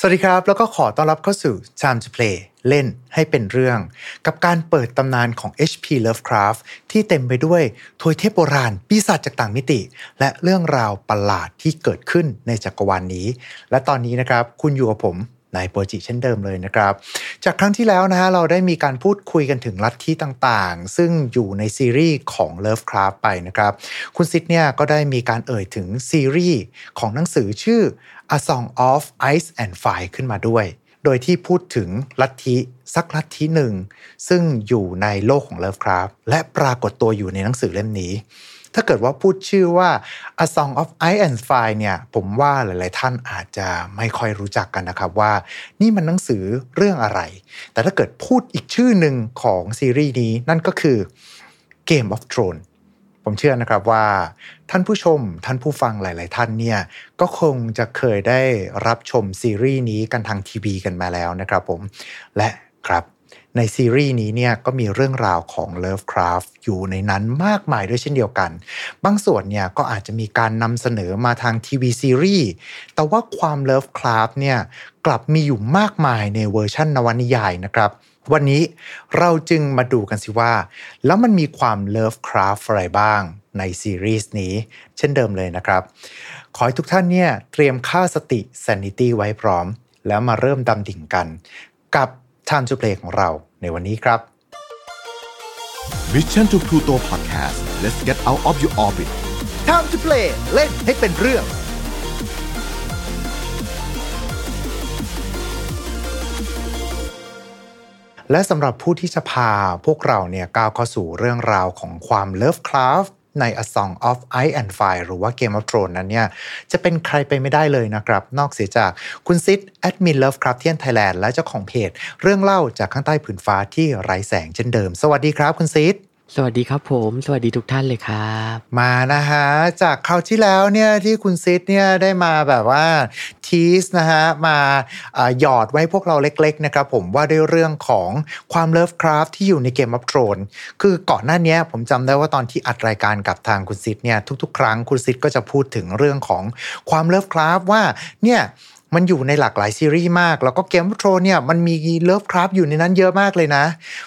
สวัสดีครับแล้วก็ขอต้อนรับเข้าสู่ Time to Play เล่นให้เป็นเรื่องกับการเปิดตำนานของ H.P. Lovecraft ที่เต็มไปด้วยทวยเทพโบราณปีศาจจากต่างมิติและเรื่องราวประหลาดที่เกิดขึ้นในจักรวาลนี้และตอนนี้นะครับคุณอยู่กับผมนายโปจิเช่นเดิมเลยนะครับจากครั้งที่แล้วนะฮะเราได้มีการพูดคุยกันถึงลัทธิต่างๆซึ่งอยู่ในซีรีส์ของ Lovecraft ไปนะครับคุณซิดเนี่ยก็ได้มีการเอ่ยถึงซีรีส์ของหนังสือชื่อ A Song of Ice and Fire ขึ้นมาด้วยโดยที่พูดถึงลัทธิสักลัทธิหนึ่งซึ่งอยู่ในโลกของ Lovecraft และปรากฏตัวอยู่ในหนังสือเล่มนี้ถ้าเกิดว่าพูดชื่อว่า A Song of Ice and Fire เนี่ยผมว่าหลายๆท่านอาจจะไม่ค่อยรู้จักกันนะครับว่านี่มันหนังสือเรื่องอะไรแต่ถ้าเกิดพูดอีกชื่อหนึ่งของซีรีส์นี้นั่นก็คือ Game of Thrones ผมเชื่อนะครับว่าท่านผู้ชมท่านผู้ฟังหลายๆท่านเนี่ยก็คงจะเคยได้รับชมซีรีส์นี้กันทางทีวีกันมาแล้วนะครับผมและครับในซีรีส์นี้เนี่ยก็มีเรื่องราวของ Lovecraft อยู่ในนั้นมากมายด้วยเช่นเดียวกันบางส่วนเนี่ยก็อาจจะมีการนำเสนอมาทางทีวีซีรีส์แต่ว่าความ Lovecraft เนี่ยกลับมีอยู่มากมายในเวอร์ชั่นนวนิยายนะครับวันนี้เราจึงมาดูกันสิว่าแล้วมันมีความ Lovecraft อะไรบ้างในซีรีส์นี้เช่นเดิมเลยนะครับขอให้ทุกท่านเนี่ยเตรียมค่าสติ Sanity ไว้พร้อมแล้วมาเริ่มดำดิ่งกันกับTime to Play ของเราในวันนี้ครับ Mission to Pluto Podcast Let's get out of your orbit Time to Play เล่นให้เป็นเรื่องและสำหรับผู้ที่จะพาพวกเราเนี่ยก้าวเข้าสู่เรื่องราวของความ Lovecraft ใน A Song of Ice and Fire หรือว่า Game of Thrones นั้นเนี่ยจะเป็นใครไปไม่ได้เลยนะครับนอกเสียจากคุณซิดแอดมิน Lovecraftian Thailand และเจ้าของเพจเรื่องเล่าจากข้างใต้ผืนฟ้าที่ไร้แสงเช่นเดิมสวัสดีครับคุณซิดสวัสดีครับผมสวัสดีทุกท่านเลยครับมานะฮะจากคราวที่แล้วเนี่ยที่คุณซิดเนี่ยได้มาแบบว่าทีสนะฮะมาหยอดไว้พวกเราเล็กๆนะครับผมว่าด้วยเรื่องของความ Lovecraft ที่อยู่ใน Game of Thrones คือก่อนหน้านี้ผมจำได้ว่าตอนที่อัดรายการกับทางคุณซิดเนี่ยทุกๆครั้งคุณซิดก็จะพูดถึงเรื่องของความ Lovecraft ว่าเนี่ยมันอยู่ในหลากหลายซีรีส์มากแล้วก็เกมโทรเนี่ยมันมีเลิฟคราฟอยู่ในนั้นเยอะมากเลยนะ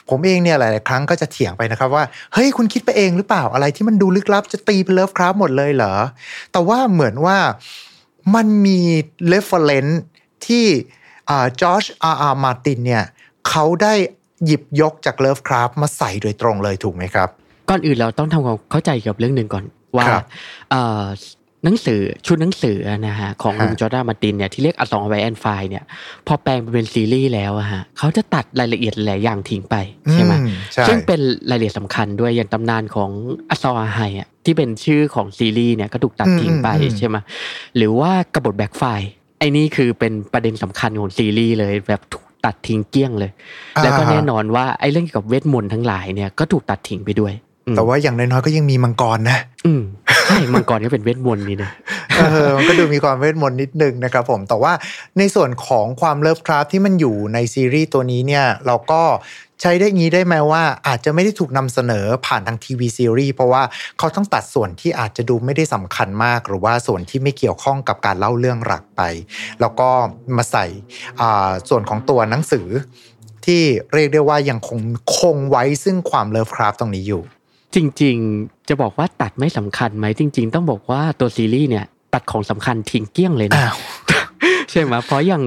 ผมเองเนี่ยหลายๆครั้งก็จะเถียงไปนะครับว่าเฮ้ยคุณคิดไปเองหรือเปล่าอะไรที่มันดูลึกลับจะตีเป็นเลิฟคราฟหมดเลยเหรอแต่ว่าเหมือนว่ามันมีเรฟเฟอเรนซ์ที่จอร์จอาร์มาร์ตินเนี่ยเขาได้หยิบยกจากเลิฟคราฟมาใส่โดยตรงเลยถูกไหมครับก่อนอื่นเราต้องทำความเข้าใจกับเรื่องนึงก่อนว่าหนังสือชุดหนังสือนะฮะของลุงจอร์ดามาร์ตินเนี่ยที่เรียกA Song of Ice and Fireเนี่ยพอแปลงเป็นซีรีส์แล้วอะฮะเขาจะตัดรายละเอียดหลายอย่างทิ้งไปใช่ไหมซึ่งเป็นรายละเอียดสำคัญด้วยอย่างตำนานของอซอร์ไฮอะที่เป็นชื่อของซีรีส์เนี่ยก็ถูกตัดทิ้งไปใช่ไหมหรือว่ากบฏแบ็คไฟร์ไอ้นี่คือเป็นประเด็นสำคัญของซีรีส์เลยแบบถูกตัดทิ้งเกลี้ยงเลยแล้วก็แน่นอนว่าไอ้เรื่องเกี่ยวกับเวทมนต์ทั้งหลายเนี่ยก็ถูกตัดทิ้งไปด้วยแต่ว่าอย่างน้อยๆก็ยังมีมังกรนะใช่มังกรก็เป็นเวทมนต์นี่นะมันก็ดูมีความเวทมนต์นิดนึงนะครับผมแต่ว่าในส่วนของความเลิฟคราฟที่มันอยู่ในซีรีส์ตัวนี้เนี่ยเราก็ใช้ได้งี้ได้ไหมว่าอาจจะไม่ได้ถูกนำเสนอผ่านทางทีวีซีรีส์เพราะว่าเขาต้องตัดส่วนที่อาจจะดูไม่ได้สำคัญมากหรือว่าส่วนที่ไม่เกี่ยวข้องกับการเล่าเรื่องหลักไปแล้วก็มาใส่ส่วนของตัวหนังสือที่เรียกได้ว่ายังคงไว้ซึ่งความเลิฟคราฟตรงนี้อยู่จริงๆจะบอกว่าตัดไม่สำคัญไหมจริงๆต้องบอกว่าตัวซีรีส์เนี่ยตัดของสำคัญทิ้งเกลี้ยงเลยนะ ใช่ไหมเพราะอย่าง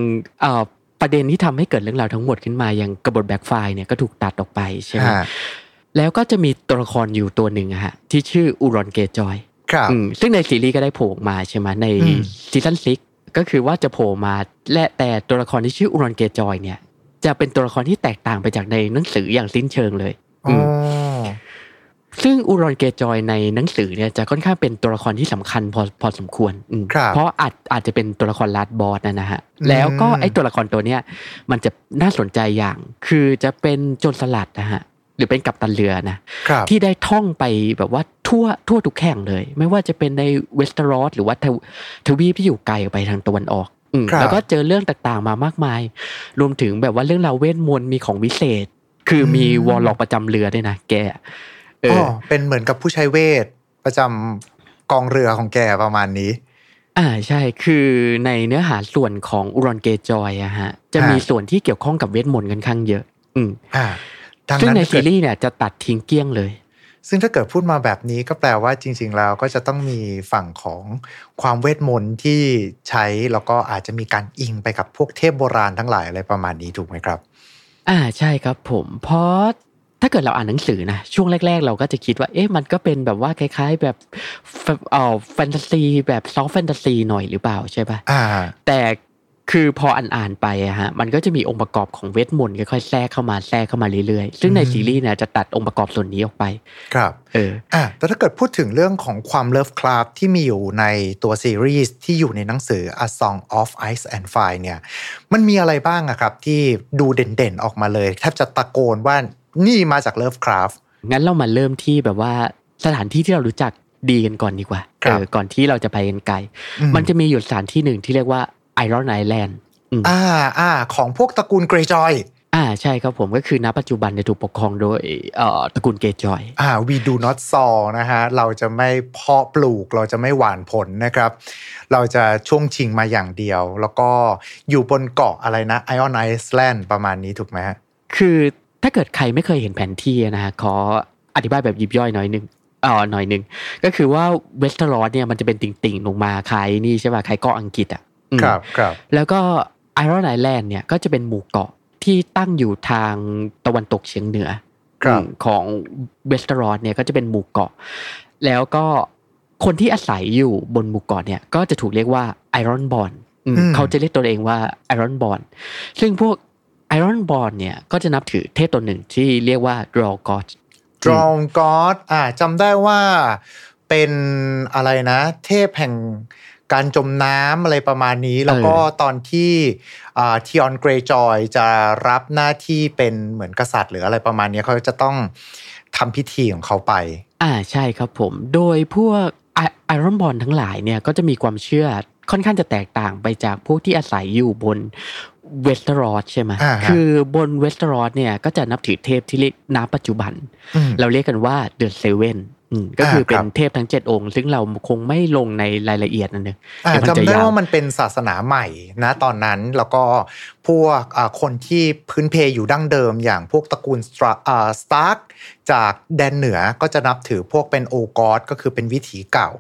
ประเด็นที่ทำให้เกิดเรื่องราวทั้งหมดขึ้นมาอย่างกบฏแบ็คไฟร์เนี่ยก็ถูกตัดออกไปใช่ไหมแล้วก็จะมีตัวละครอยู่ตัวหนึ่งฮะที่ชื่ออูรอนเกรย์จอยซึ่งในซีรีส์ก็ได้โผล่มาใช่ไหมในซีซั่น6ก็คือว่าจะโผล่มาและแต่ตัวละครที่ชื่ออูรอนเกรย์จอยเนี่ยจะเป็นตัวละครที่แตกต่างไปจากในหนังสืออย่างสิ้นเชิงเลยซึ่งอูรอนเกรย์จอยในหนังสือเนี่ยจะค่อนข้างเป็นตัวละครที่สำคัญพอสมควรเพราะอาจจะเป็นตัวละครลัดบอสนะฮะแล้วก็ไอ้ตัวละครตัวเนี้ยมันจะน่าสนใจอย่างคือจะเป็นโจรสลัดนะฮะหรือเป็นกัปตันเรือนะที่ได้ท่องไปแบบว่าทั่วทุกแห่งเลยไม่ว่าจะเป็นในเวสเทอรอสหรือว่าทวีปที่อยู่ไกลออกไปทางตะวันออกแล้วก็เจอเรื่องต่างๆมามากมายรวมถึงแบบว่าเรื่องราวเวทมนต์มีของวิเศษคือมีวอลล็อกประจำเรือด้วยนะแกเป็นเหมือนกับผู้ใช้เวทประจำกองเรือของแกประมาณนี้ ใช่คือในเนื้อหาส่วนของอูรอนเกย์จอยอะฮะจะมีส่วนที่เกี่ยวข้องกับเวทมนต์ค่อนข้างเยอะซึ่งในซีรีส์เนี่ยจะตัดทิ้งเกลี้ยงเลยซึ่งถ้าเกิดพูดมาแบบนี้ก็แปลว่าจริงๆแล้วก็จะต้องมีฝั่งของความเวทมนต์ที่ใช้แล้วก็อาจจะมีการอิงไปกับพวกเทพโบราณทั้งหลายอะไรประมาณนี้ถูกไหมครับใช่ครับผมเพราะถ้าเกิดเราอ่านหนังสือนะช่วงแรกๆเราก็จะคิดว่าเอ๊ะมันก็เป็นแบบว่าคล้ายๆแบบแฟนตาซีแบบซอฟต์แฟนตาซีหน่อยหรือเปล่าใช่ป่ะแต่คือพออ่านไปอะฮะมันก็จะมีองค์ประกอบของเวทมนต์ค่อยๆแทรกเข้ามาเรื่อยๆซึ่งในซีรีส์เนี่ยจะตัดองค์ประกอบส่วนนี้ออกไปครับแต่ถ้าเกิดพูดถึงเรื่องของความเลิฟคราฟที่มีอยู่ในตัวซีรีส์ที่อยู่ในหนังสือ A Song of Ice and Fire เนี่ยมันมีอะไรบ้างอะครับที่ดูเด่นๆออกมาเลยแทบจะตะโกนว่านี่มาจากเลิฟคราฟงั้นเรามาเริ่มที่แบบว่าสถานที่ที่เรารู้จักดีกันก่อนดีกว่าก่อนที่เราจะไปกันไกลมันจะมีอยู่สถานที่หนึ่งที่เรียกว่าIron Island ของพวกตระกูลเกรย์จอยใช่ครับผมก็คือณปัจจุบันเนี่ยถูกปกครองโดยตระกูลเกรย์จอยwe do not sow นะฮะเราจะไม่เพาะปลูกเราจะไม่หว่านผลนะครับเราจะช่วงชิงมาอย่างเดียวแล้วก็อยู่บนเกาะอะไรนะ Iron Island ประมาณนี้ถูกไหมฮะคือถ้าเกิดใครไม่เคยเห็นแผนที่นะฮะขออธิบายแบบยิบย่อยหน่อยนึงก็คือว่าเวสเทอรอสเนี่ยมันจะเป็นติ่งๆลงมาคล้ายนี่ใช่ป่ะคล้ายเกาะอังกฤษอะครับแล้วก็ Iron Island เนี่ยก็จะเป็นหมู่เกาะที่ตั้งอยู่ทางตะวันตกเฉียงเหนือของเวสเทอรอสเนี่ยก็จะเป็นหมู่เกาะแล้วก็คนที่อาศัยอยู่บนหมู่เกาะเนี่ยก็จะถูกเรียกว่า Ironborn เขาจะเรียกตัวเองว่า Ironborn ซึ่งพวก Ironborn เนี่ยก็จะนับถือเทพตนหนึ่งที่เรียกว่า Draugr God จำได้ว่าเป็นอะไรนะเทพแห่งการจมน้ำอะไรประมาณนี้แล้วก็ตอนที่ทีออนเกรย์จอยจะรับหน้าที่เป็นเหมือนกษัตริย์หรืออะไรประมาณนี้เขาจะต้องทำพิธีของเขาไปใช่ครับผมโดยพวกไอรอนบอลทั้งหลายเนี่ยก็จะมีความเชื่อค่อนข้างจะแตกต่างไปจากพวกที่อาศัยอยู่บนเวสเทอรอสใช่ไหมคือบนเวสเทอรอสเนี่ยก็จะนับถือเทพที่เรียกณปัจจุบันเราเรียกกันว่าเดอะเซเว่นก็คือเป็นเทพทั้ง7องค์ซึ่งเราคงไม่ลงในรายละเอียดนั่นเองจำได้ว่ามันเป็นศาสนาใหม่นะตอนนั้นแล้วก็พวกคนที่พื้นเพอยู่ดั้งเดิมอย่างพวกตระกูลสตาร์คจากแดนเหนือก็จะนับถือพวกเป็นโอกอสก็คือเป็นวิถีเก่า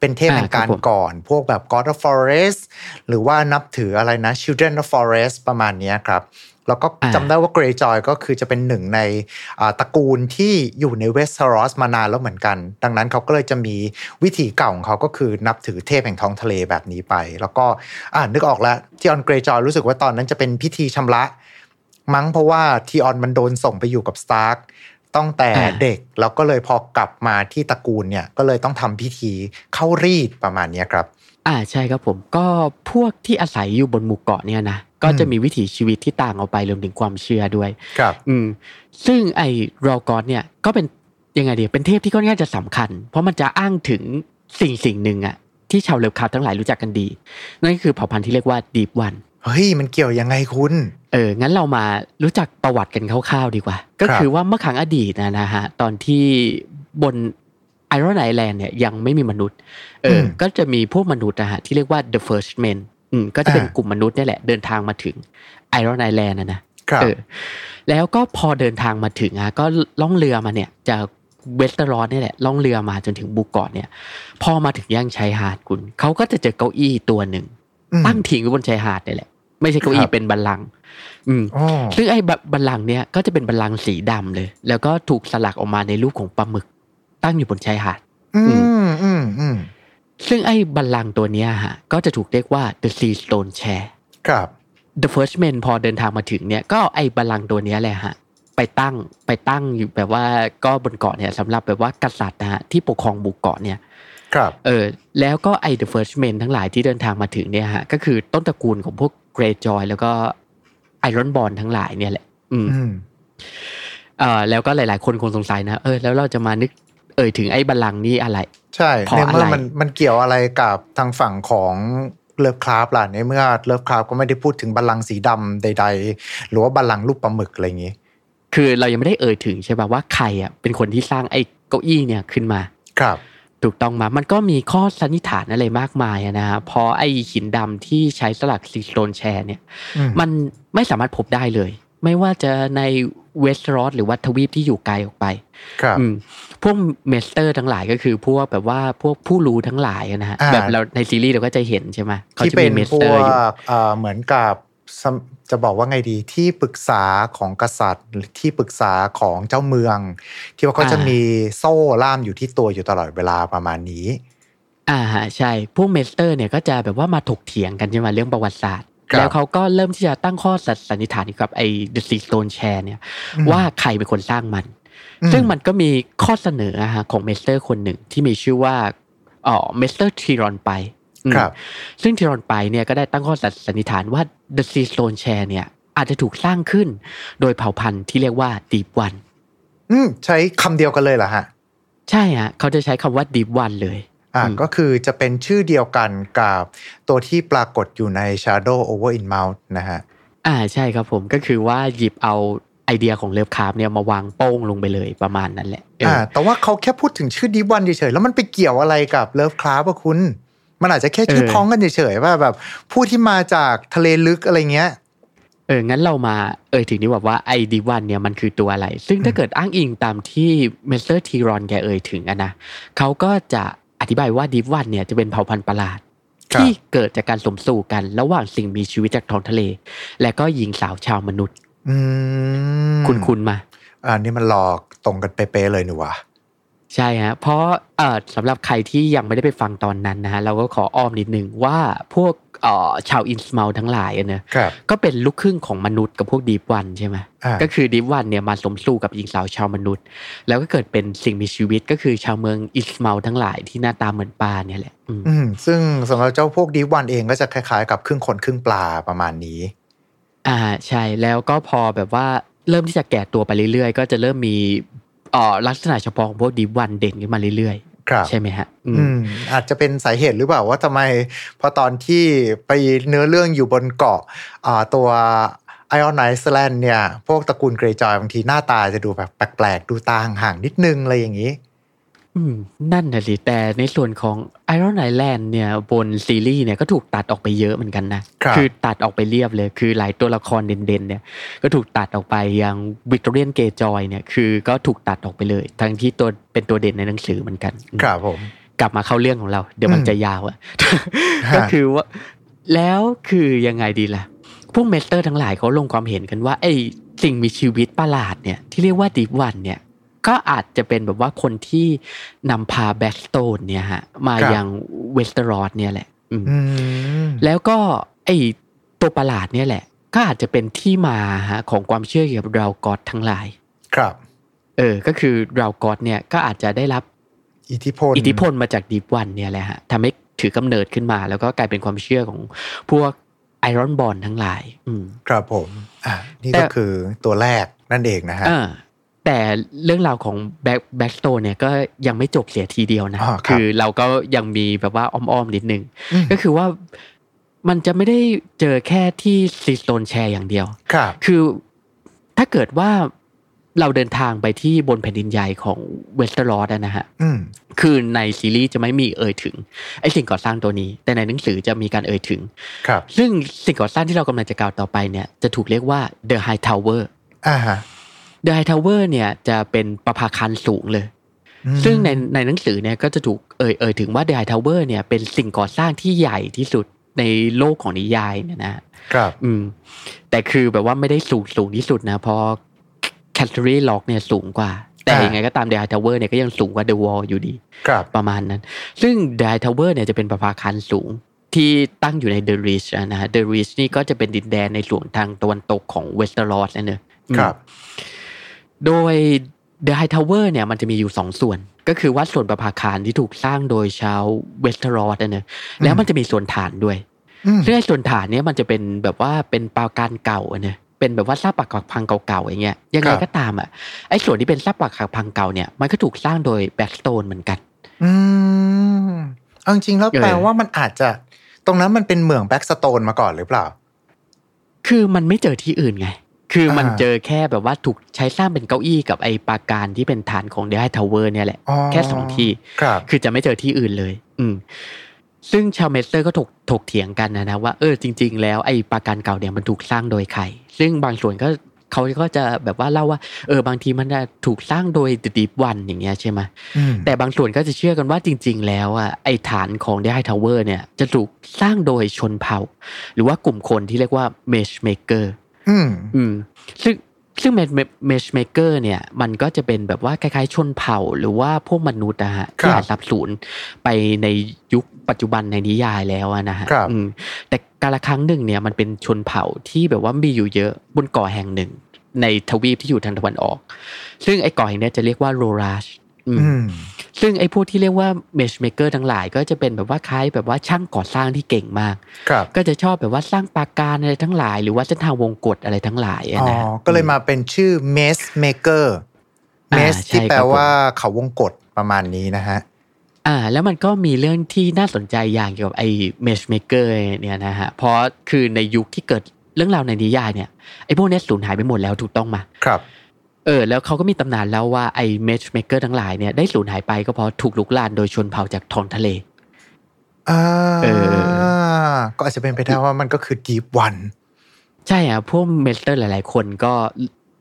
เป็นเทพแห่งการก่อนพวกแบบ God of Forest หรือว่านับถืออะไรนะ Children of Forest ประมาณนี้ครับแล้วก็จำได้ว่าเกรย์จอยก็คือจะเป็นหนึ่งในตระกูลที่อยู่ในเวสเทอรอสมานานแล้วเหมือนกันดังนั้นเขาก็เลยจะมีวิถีเก่าของเขาก็คือนับถือเทพแห่งท้องทะเลแบบนี้ไปแล้วก็นึกออกแล้วทีออนเกรย์จอยรู้สึกว่าตอนนั้นจะเป็นพิธีชำระมั้งเพราะว่าทีออนมันโดนส่งไปอยู่กับสตาร์คตั้งแต่เด็กแล้วก็เลยพอกลับมาที่ตระกูลเนี่ยก็เลยต้องทำพิธีเข้ารีดประมาณนี้ครับใช่ครับผมก็พวกที่อาศัยอยู่บนหมู่เกาะเนี่ยนะก็จะมีวิถีชีวิตที่ต่างออกไปรวมถึงความเชื่อด้วยครับซึ่งไอ้รอกอสเนี่ยก็เป็นยังไงดีเป็นเทพที่ค่อนข้างจะสำคัญเพราะมันจะอ้างถึงสิ่งหนึ่งอะที่ชาวเลฟคาร์ทั้งหลายรู้จักกันดีนั่นคือเผ่าพันธุ์ที่เรียกว่าดีฟวันเฮ้ยมันเกี่ยวยังไงคุณงั้นเรามารู้จักประวัติกันคร่าวๆดีกว่าก็คือว่าเมื่อครั้งอดีตนะฮะตอนที่บนไอรอนไอแลนด์เนี่ยยังไม่มีมนุษย์ก็จะมีพวกมนุษย์นะฮะที่เรียกว่า The First Men ก็จะเป็นกลุ่มมนุษย์นี่แหละเดินทางมาถึงไอรอนไอแลนด์นะแล้วก็พอเดินทางมาถึงอ่ะก็ล่องเรือมาเนี่ยจากเวสเทอรอสนี่แหละล่องเรือมาจนถึงบูเกาะเนี่ยพอมาถึงย่างชายหาดคุณเขาก็จะเจอเก้าอี้ตัวหนึ่งตั้งทิ้งอยู่บนชายหาดนี่แหละไม่ใช่เก้าอี้เป็นบัลลังก์ซึ่งไอ้บัลลังก์เนี่ยก็จะเป็นบัลลังก์สีดำเลยแล้วก็ถูกสลักออกมาในรูปของปลาหมึกตั้งอยู่บนชายหาดซึ่งไอ้บัลลังก์ตัวนี้ฮะก็จะถูกเรียกว่า The Sea Stone Chair ครับ The First Men พอเดินทางมาถึงเนี่ยก็ไอ้บัลลังก์ตัวนี้แหละฮะไปตั้งอยู่แบบว่าก็บนเกาะเนี่ยสำหรับแบบว่ากษัตริย์นะฮะที่ปกครองหมู่เกาะเนี่ยครับแล้วก็ไอ้ The First Men ทั้งหลายที่เดินทางมาถึงเนี่ยฮะก็คือต้นตระกูลของพวก Greyjoy แล้วก็ Ironborn ทั้งหลายเนี่ยแหละแล้วก็หลายๆคนคงสงสัยนะแล้วเราจะมานึกถึงไอ้บัลลังก์นี่อะไรใช่ในเมื่อมันเกี่ยวอะไรกับทางฝั่งของเลิฟคราฟล่ะในเมื่อเลิฟคราฟก็ไม่ได้พูดถึงบัลลังก์สีดำใดๆหรือว่าบัลลังก์รูปปลาหมึกอะไรอย่างงี้คือเรายังไม่ได้ถึงใช่ป่ะว่าใครอ่ะเป็นคนที่สร้างไอ้เก้าอี้เนี่ยขึ้นมาครับ ถูกต้องมามันก็มีข้อสันนิษฐานอะไรมากมายนะฮะพอไอหินดำที่ใช้สลักซีสโตนแชร์เนี่ยมันไม่สามารถพบได้เลยไม่ว่าจะในเวสต์รอดหรือว่าทวีปที่อยู่ไกลออกไปครับพวกเมสเตอร์ทั้งหลายก็คือพวกแบบว่าพวกผู้รู้ทั้งหลายนะฮะแบบเราในซีรีส์เราก็จะเห็นใช่ไหมเขาจะมีเมสเตอร์อยู่เหมือนกับจะบอกว่าไงดีที่ปรึกษาของกษัตริย์ที่ปรึกษาของเจ้าเมืองที่ว่าเขาจะมีโซ่ล่ามอยู่ที่ตัวอยู่ตลอดเวลาประมาณนี้ใช่พวกเมสเตอร์เนี่ยก็จะแบบว่ามาถกเถียงกันใช่ไหมเรื่องประวัติศาสตร์แล้วเขาก็เริ่มที่จะตั้งข้อสันนิษฐานเกี่ยวกับไอ้ The Sea Stone Chair เนี่ยว่าใครเป็นคนสร้างมันซึ่งมันก็มีข้อเสนอของเมสเตอร์คนหนึ่งที่มีชื่อว่าเมสเตอร์ทีรอนไปซึ่งทีรอนไปเนี่ยก็ได้ตั้งข้อสันนิษฐานว่า The Sea Stone Chair เนี่ยอาจจะถูกสร้างขึ้นโดยเผ่าพันธุ์ที่เรียกว่า Deep One ใช้คำเดียวกันเลยเหรอฮะใช่ฮะเขาจะใช้คำว่า Deep One เลยก็คือจะเป็นชื่อเดียวกันกับตัวที่ปรากฏอยู่ใน Shadow Over Inmouth นะฮะใช่ครับผมก็คือว่าหยิบเอาไอเดียของเลิฟคราฟต์เนี่ยมาวางโป้งลงไปเลยประมาณนั้นแหละแต่ว่าเขาแค่พูดถึงชื่อ Deep One เฉยๆแล้วมันไปเกี่ยวอะไรกับเลิฟคราฟต์อ่ะคุณมันอาจจะแค่ชื่อพ้องกันเฉยๆว่าแบบผู้ที่มาจากทะเลลึกอะไรเงี้ยงั้นเรามาถึงนี้แบบว่าไอ้ Deep One เนี่ยมันคือตัวอะไรซึ่งถ้าเกิดอ้างอิงตามที่เมสเตอร์ทีรอนแกถึงอ่ะนะเขาก็จะอธิบายว่า Deep One เนี่ยจะเป็นเผ่าพันธุ์ประหลาดที่เกิดจากการสมสู่กันระหว่างสิ่งมีชีวิตจากท้องทะเลและก็หญิงสาวชาวมนุษย์คุ้นๆมานี่มันหลอกตรงกันเป๊ะๆเลยนี่วะใช่ฮะเพราะสำหรับใครที่ยังไม่ได้ไปฟังตอนนั้นนะฮะเราก็ขออ้อมนิดนึงว่าพวกชาวอินสเมาทั้งหลายเนี่ยก็เป็นลูกครึ่งของมนุษย์กับพวก Deep One ใช่ไหมก็คือ Deep One เนี่ยมาสมสู่กับหญิงสาวชาวมนุษย์แล้วก็เกิดเป็นสิ่งมีชีวิตก็คือชาวเมืองอินสเมาทั้งหลายที่หน้าตาเหมือนปลาเนี่ยแหละซึ่งสำหรับเจ้าพวก Deep One เองก็จะคล้ายๆกับครึ่งคนครึ่งปลาประมาณนี้ใช่แล้วก็พอแบบว่าเริ่มที่จะแก่ตัวไปเรื่อยๆก็จะเริ่มมีลักษณะเฉพาะของพวก Deep One เด่นขึ้นมาเรื่อยๆใช่ไหมฮะอาจจะเป็นสาเหตุหรือเปล่าว่าทำไมพอตอนที่ไปเนื้อเรื่องอยู่บนเกาะตัว Iron Island เนี่ยพวกตระกูลเกรย์จอยบางทีหน้าตาจะดูแบบแปลกๆดูตาห่างๆนิดนึงอะไรอย่างนี้นั่นน่ะสิแต่ในส่วนของ Iron Island เนี่ยบนซีรีส์เนี่ยก็ถูกตัดออกไปเยอะเหมือนกันนะ คือตัดออกไปเรียบเลยคือหลายตัวละครเด่นๆเนี่ยก็ถูกตัดออกไปอย่างวิกตอเรียนเกย์จอยเนี่ยคือก็ถูกตัดออกไปเลยทั้งที่ตัวเป็นตัวเด่นในหนังสือเหมือนกันครับผมกลับมาเข้าเรื่องของเราเดี๋ยวมันจะยาวอ่ะก็คือว่าแล้วคือยังไงดีล่ะพวกเมสเตอร์ทั้งหลายเขาลงความเห็นกันว่าไอ้สิ่งมีชีวิตประหลาดเนี่ยที่เรียกว่า Deep One เนี่ยก็อาจจะเป็นแบบว่าคนที่นำพาแบ็กสโตนเนี่ยฮะมาอย่างเวสเทอรอสเนี่ยแหละแล้วก็ไอตัวประหลาดเนี่ยแหละก็อาจจะเป็นที่มาฮะของความเชื่อเกี่ยวกับดราวก็อดทั้งหลายครับก็คือดราวก็อดเนี่ยก็อาจจะได้รับอิทธิพลมาจากดีฟวันเนี่ยแหละฮะทำให้ถือกำเนิดขึ้นมาแล้วก็กลายเป็นความเชื่อของพวกไอรอนบอลทั้งหลายครับผมนี่ก็คือตัวแรกนั่นเองนะฮะแต่เรื่องราวของแบ็กสโตนเนี่ยก็ยังไม่จบเสียทีเดียวนะคือเราก็ยังมีแบบว่าอ้อมๆนิดนึงก็คือว่ามันจะไม่ได้เจอแค่ที่ซีสโตนแชร์อย่างเดียวคือถ้าเกิดว่าเราเดินทางไปที่บนแผ่นดินใหญ่ของเวสเทอรอสนะฮะคือในซีรีส์จะไม่มีเอ่ยถึงไอ้สิ่งก่อสร้างตัวนี้แต่ในหนังสือจะมีการเอ่ยถึงซึ่งสิ่งก่อสร้างที่เรากำลังจะกล่าวต่อไปเนี่ยจะถูกเรียกว่า The High Tower The High Tower เนี่ยจะเป็นประภาคารสูงเลยซึ่งในหนังสือเนี่ยก็จะถูกเอ่ยถึงว่า The High Tower เนี่ยเป็นสิ่งก่อสร้างที่ใหญ่ที่สุดในโลกของนิยายเนี่ยนะครับแต่คือแบบว่าไม่ได้สูงที่สุดนะเพราะ Canterbury Lock เนี่ยสูงกว่าแต่ยังไงก็ตาม The High Tower เนี่ยก็ยังสูงกว่า The Wall อยู่ดีประมาณนั้นซึ่ง The High Tower เนี่ยจะเป็นประภาคารสูงที่ตั้งอยู่ใน The Reach นะฮะ The Reach นี่ก็จะเป็นดินแดนในส่วนทางตะวันตกของ Westeros นั่นเองครับโดย The High Tower เนี่ยมันจะมีอยู่2ส่วนก็คือว่าส่วนประภาคารที่ถูกสร้างโดยชาวเวสเทอรอสนะแล้วมันจะมีส่วนฐานด้วยซึ่งไอ้ส่วนฐานเนี่ยมันจะเป็นแบบว่าเป็นปราการเก่านะเป็นแบบว่าซากปรักหักพังเก่าๆอย่างเงี้ยยังไงก็ตามอ่ะไอ้ส่วนที่เป็นซากปรักหักพังเก่าเนี่ยมันก็ถูกสร้างโดยแบ็กสโตนเหมือนกันเอาจริงแล้วแปลว่ามันอาจจะตรงนั้นมันเป็นเหมืองแบ็กสโตนมาก่อนหรือเปล่าคือมันไม่เจอที่อื่นไง คือมันเจอแค่แบบว่าถูกใช้สร้างเป็นเก้าอี้กับไอ้ปาการที่เป็นฐานของ The High Tower เนี่ยแหละแค่2ที่คือจะไม่เจอที่อื่นเลยซึ่งชาวเมสเตอร์ก็ถกเถียงกันนะว่าจริงๆแล้วไอ้ปาการเก่าเนี่ยมันถูกสร้างโดยใครซึ่งบางส่วนก็เขาก็จะแบบว่าเล่าว่าบางทีมันถูกสร้างโดย The Deep One อย่างเงี้ยใช่ไหมแต่บางส่วนก็จะเชื่อกันว่าจริงๆแล้วอ่ะไอ้ฐานของ The High Tower เนี่ยจะถูกสร้างโดยชนเผ่าหรือว่ากลุ่มคนที่เรียกว่า Matchmaker ซึ่ง Matchmaker เนี่ยมันก็จะเป็นแบบว่าคล้ายๆชนเผ่าหรือว่าพวกมนุษย์นะฮะที่อาจสับสูญไปในยุคปัจจุบันในนิยายแล้วนะฮะแต่กาลครั้งหนึ่งเนี่ยมันเป็นชนเผ่าที่แบบว่ามีอยู่เยอะบนเกาะแห่งหนึ่งในทวีปที่อยู่ทางตะวันออกซึ่งไอ้เกาะแห่งนี้จะเรียกว่าโรราชซึ่งไอ้พวกที่เรียกว่าเมชเมเกอร์ทั้งหลายก็จะเป็นแบบว่าคล้ายแบบว่าช่างก่อสร้างที่เก่งมากก็จะชอบแบบว่าสร้างปาการอะไรทั้งหลายหรือว่าเส้นทางวงกฏอะไรทั้งหลายนะก็เลยมาเป็นชื่อเมชเมเกอร์เมชที่แปลว่าเขาวงกฏประมาณนี้นะฮะแล้วมันก็มีเรื่องที่น่าสนใจอย่างเกี่ยวกับไอ้เมชเมเกอร์เนี่ยนะฮะเพราะคือในยุคที่เกิดเรื่องราวในนิยายเนี่ยไอ้พวกนี้สูญหายไปหมดแล้วถูกต้องมั้ยครับแล้วเขาก็มีตำนานแล้วว่าไอ้เมชเมเกอร์ทั้งหลายเนี่ยได้สูญหายไปก็เพราะถูกลุกลานโดยชนเผ่าจากท้องทะเลก็อาจจะเป็นไปได้ว่ามันก็คือ Deep One ใช่อ่ะพวกเมสเตอร์หลายๆคนก็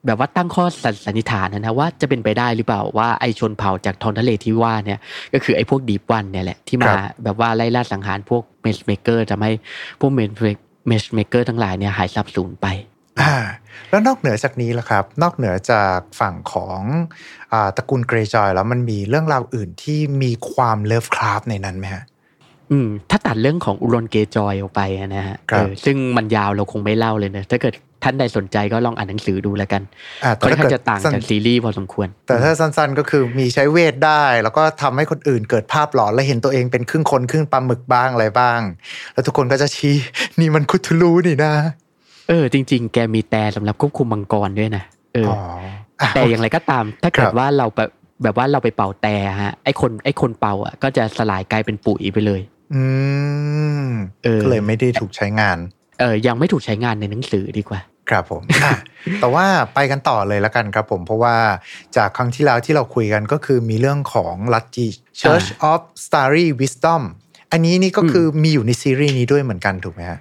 แบบว่าตั้งข้อสันนิษฐานนะว่าจะเป็นไปได้หรือเปล่าว่าไอ้ชนเผ่าจากท้องทะเลที่ว่าเนี่ยก็คือไอ้พวก Deep One เนี่ยแหละที่มาแบบว่าไล่ล่าสังหารพวกเมชเมเกอร์ทำให้พวกเมชเมเกอร์ทั้งหลายเนี่ยหายสับสูญไปแล้วนอกเหนือจากนี้ล่ะครับนอกเหนือจากฝั่งของตระกูลเกรย์จอยแล้วมันมีเรื่องราวอื่นที่มีความเลิฟคราฟในนั้นไหมฮะถ้าตัดเรื่องของอุรอนเกรย์จอยออกไปนะฮะซึ่งมันยาวเราคงไม่เล่าเลยนะถ้าเกิดท่านใดสนใจก็ลองอ่านหนังสือดูแล้วกันค่อนข้างจะต่างจากซีรีส์พอสมควรแต่ถ้าสั้นๆก็คือมีใช้เวทได้แล้วก็ทำให้คนอื่นเกิดภาพหลอนและเห็นตัวเองเป็นครึ่งคนครึ่งปลาหมึกบ้างอะไรบ้างแล้วทุกคนก็จะชี้นี่มันคุทูลูนี่นะจริงๆแกมีแต่สำหรับควบคุมมังกรด้วยนะแต่อย่างไรก็ตามถ้าเกิดว่าเราแบบว่าเราไปเป่าแต่ฮะไอ้คนเป่าอ่ะก็จะสลายกลายเป็นปุ๋ยไปเลยก็เลยไม่ได้ถูกใช้งานยังไม่ถูกใช้งานในหนังสือดีกว่าครับผม แต่ว่าไปกันต่อเลยละกันครับผมเพราะว่าจากครั้งที่แล้วที่เราคุยกันก็คือมีเรื่องของลัทธิ Church of Starry Wisdom อันนี้นี่ก็คือมีอยู่ในซีรีส์นี้ด้วยเหมือนกันถูกไหมฮะ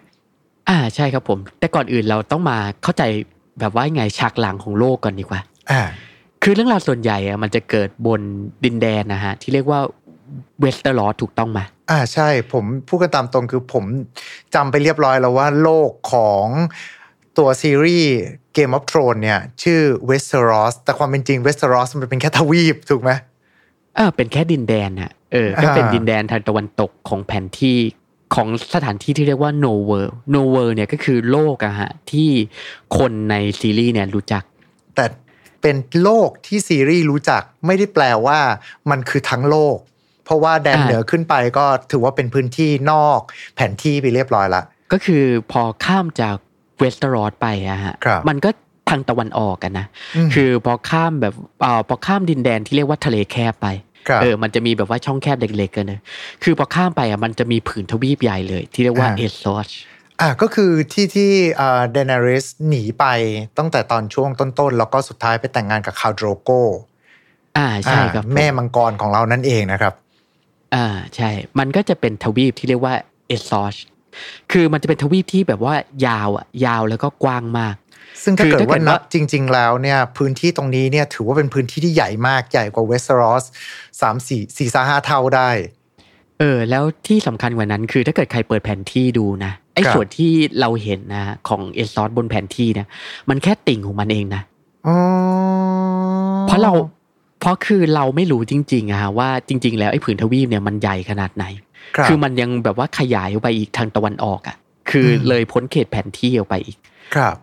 ใช่ครับผมแต่ก่อนอื่นเราต้องมาเข้าใจแบบว่าไงฉากหลังของโลกก่อนดีกว่าคือเรื่องราวส่วนใหญ่มันจะเกิดบนดินแดนนะฮะที่เรียกว่าเวสเตอร์ลอสถูกต้องไหมใช่ผมพูดกันตามตรงคือผมจำไปเรียบร้อยแล้วว่าโลกของตัวซีรีส์ Game of Thrones เนี่ยชื่อเวสเตอร์ลอสแต่ความเป็นจริงเวสเตอร์ลอสมันเป็นแค่ทวีปถูกไหมเป็นแค่ดินแดนฮะก็เป็นดินแดนทางตะวันตกของแผนที่ของสถานที่ที่เรียกว่า No World No World เนี่ยก็คือโลกอะฮะที่คนในซีรีส์เนี่ยรู้จักแต่เป็นโลกที่ซีรีส์รู้จักไม่ได้แปลว่ามันคือทั้งโลกเพราะว่าแดนเหนือขึ้นไปก็ถือว่าเป็นพื้นที่นอกแผนที่ไปเรียบร้อยละก็คือพอข้ามจากเวสเตอร์ลอสไปอะฮะมันก็ทางตะวันออกกันนะคือพอข้ามแบบพอข้ามดินแดนที่เรียกว่าทะเลแคบไปมันจะมีแบบว่าช่องแคบเล็กๆกันนะคือพอข้ามไปมันจะมีผืนทวีปใหญ่เลยที่เรียกว่าเอซอสก็คือที่เดนาริสหนีไปตั้งแต่ตอนช่วงต้นๆแล้วก็สุดท้ายไปแต่งงานกับคาโดรโกใช่ครับแม่มังกรของเรานั่นเองนะครับใช่มันก็จะเป็นทวีปที่เรียกว่าเอซอสคือมันจะเป็นทวีปที่แบบว่ายาวแล้วก็กว้างมากซึ่งถ้าเกิดว่านับจริงๆแล้วเนี่ยพื้นที่ตรงนี้เนี่ยถือว่าเป็นพื้นที่ที่ใหญ่มากใหญ่กว่าเวสเทอรอส 3-4-5 เท่าได้แล้วที่สำคัญกว่านั้นคือถ้าเกิดใครเปิดแผนที่ดูนะไอ้ส่วนที่เราเห็นนะของเอซอสบนแผนที่นะมันแค่ติ่งของมันเองนะเพราะคือเราไม่รู้จริงๆว่าจริงๆแล้วไอ้ผืนทวีปเนี่ยมันใหญ่ขนาดไหนคือมันยังแบบว่าขยายออกไปอีกทางตะวันออกคือเลยพ้นเขตแผนที่ออกไปอีกครับ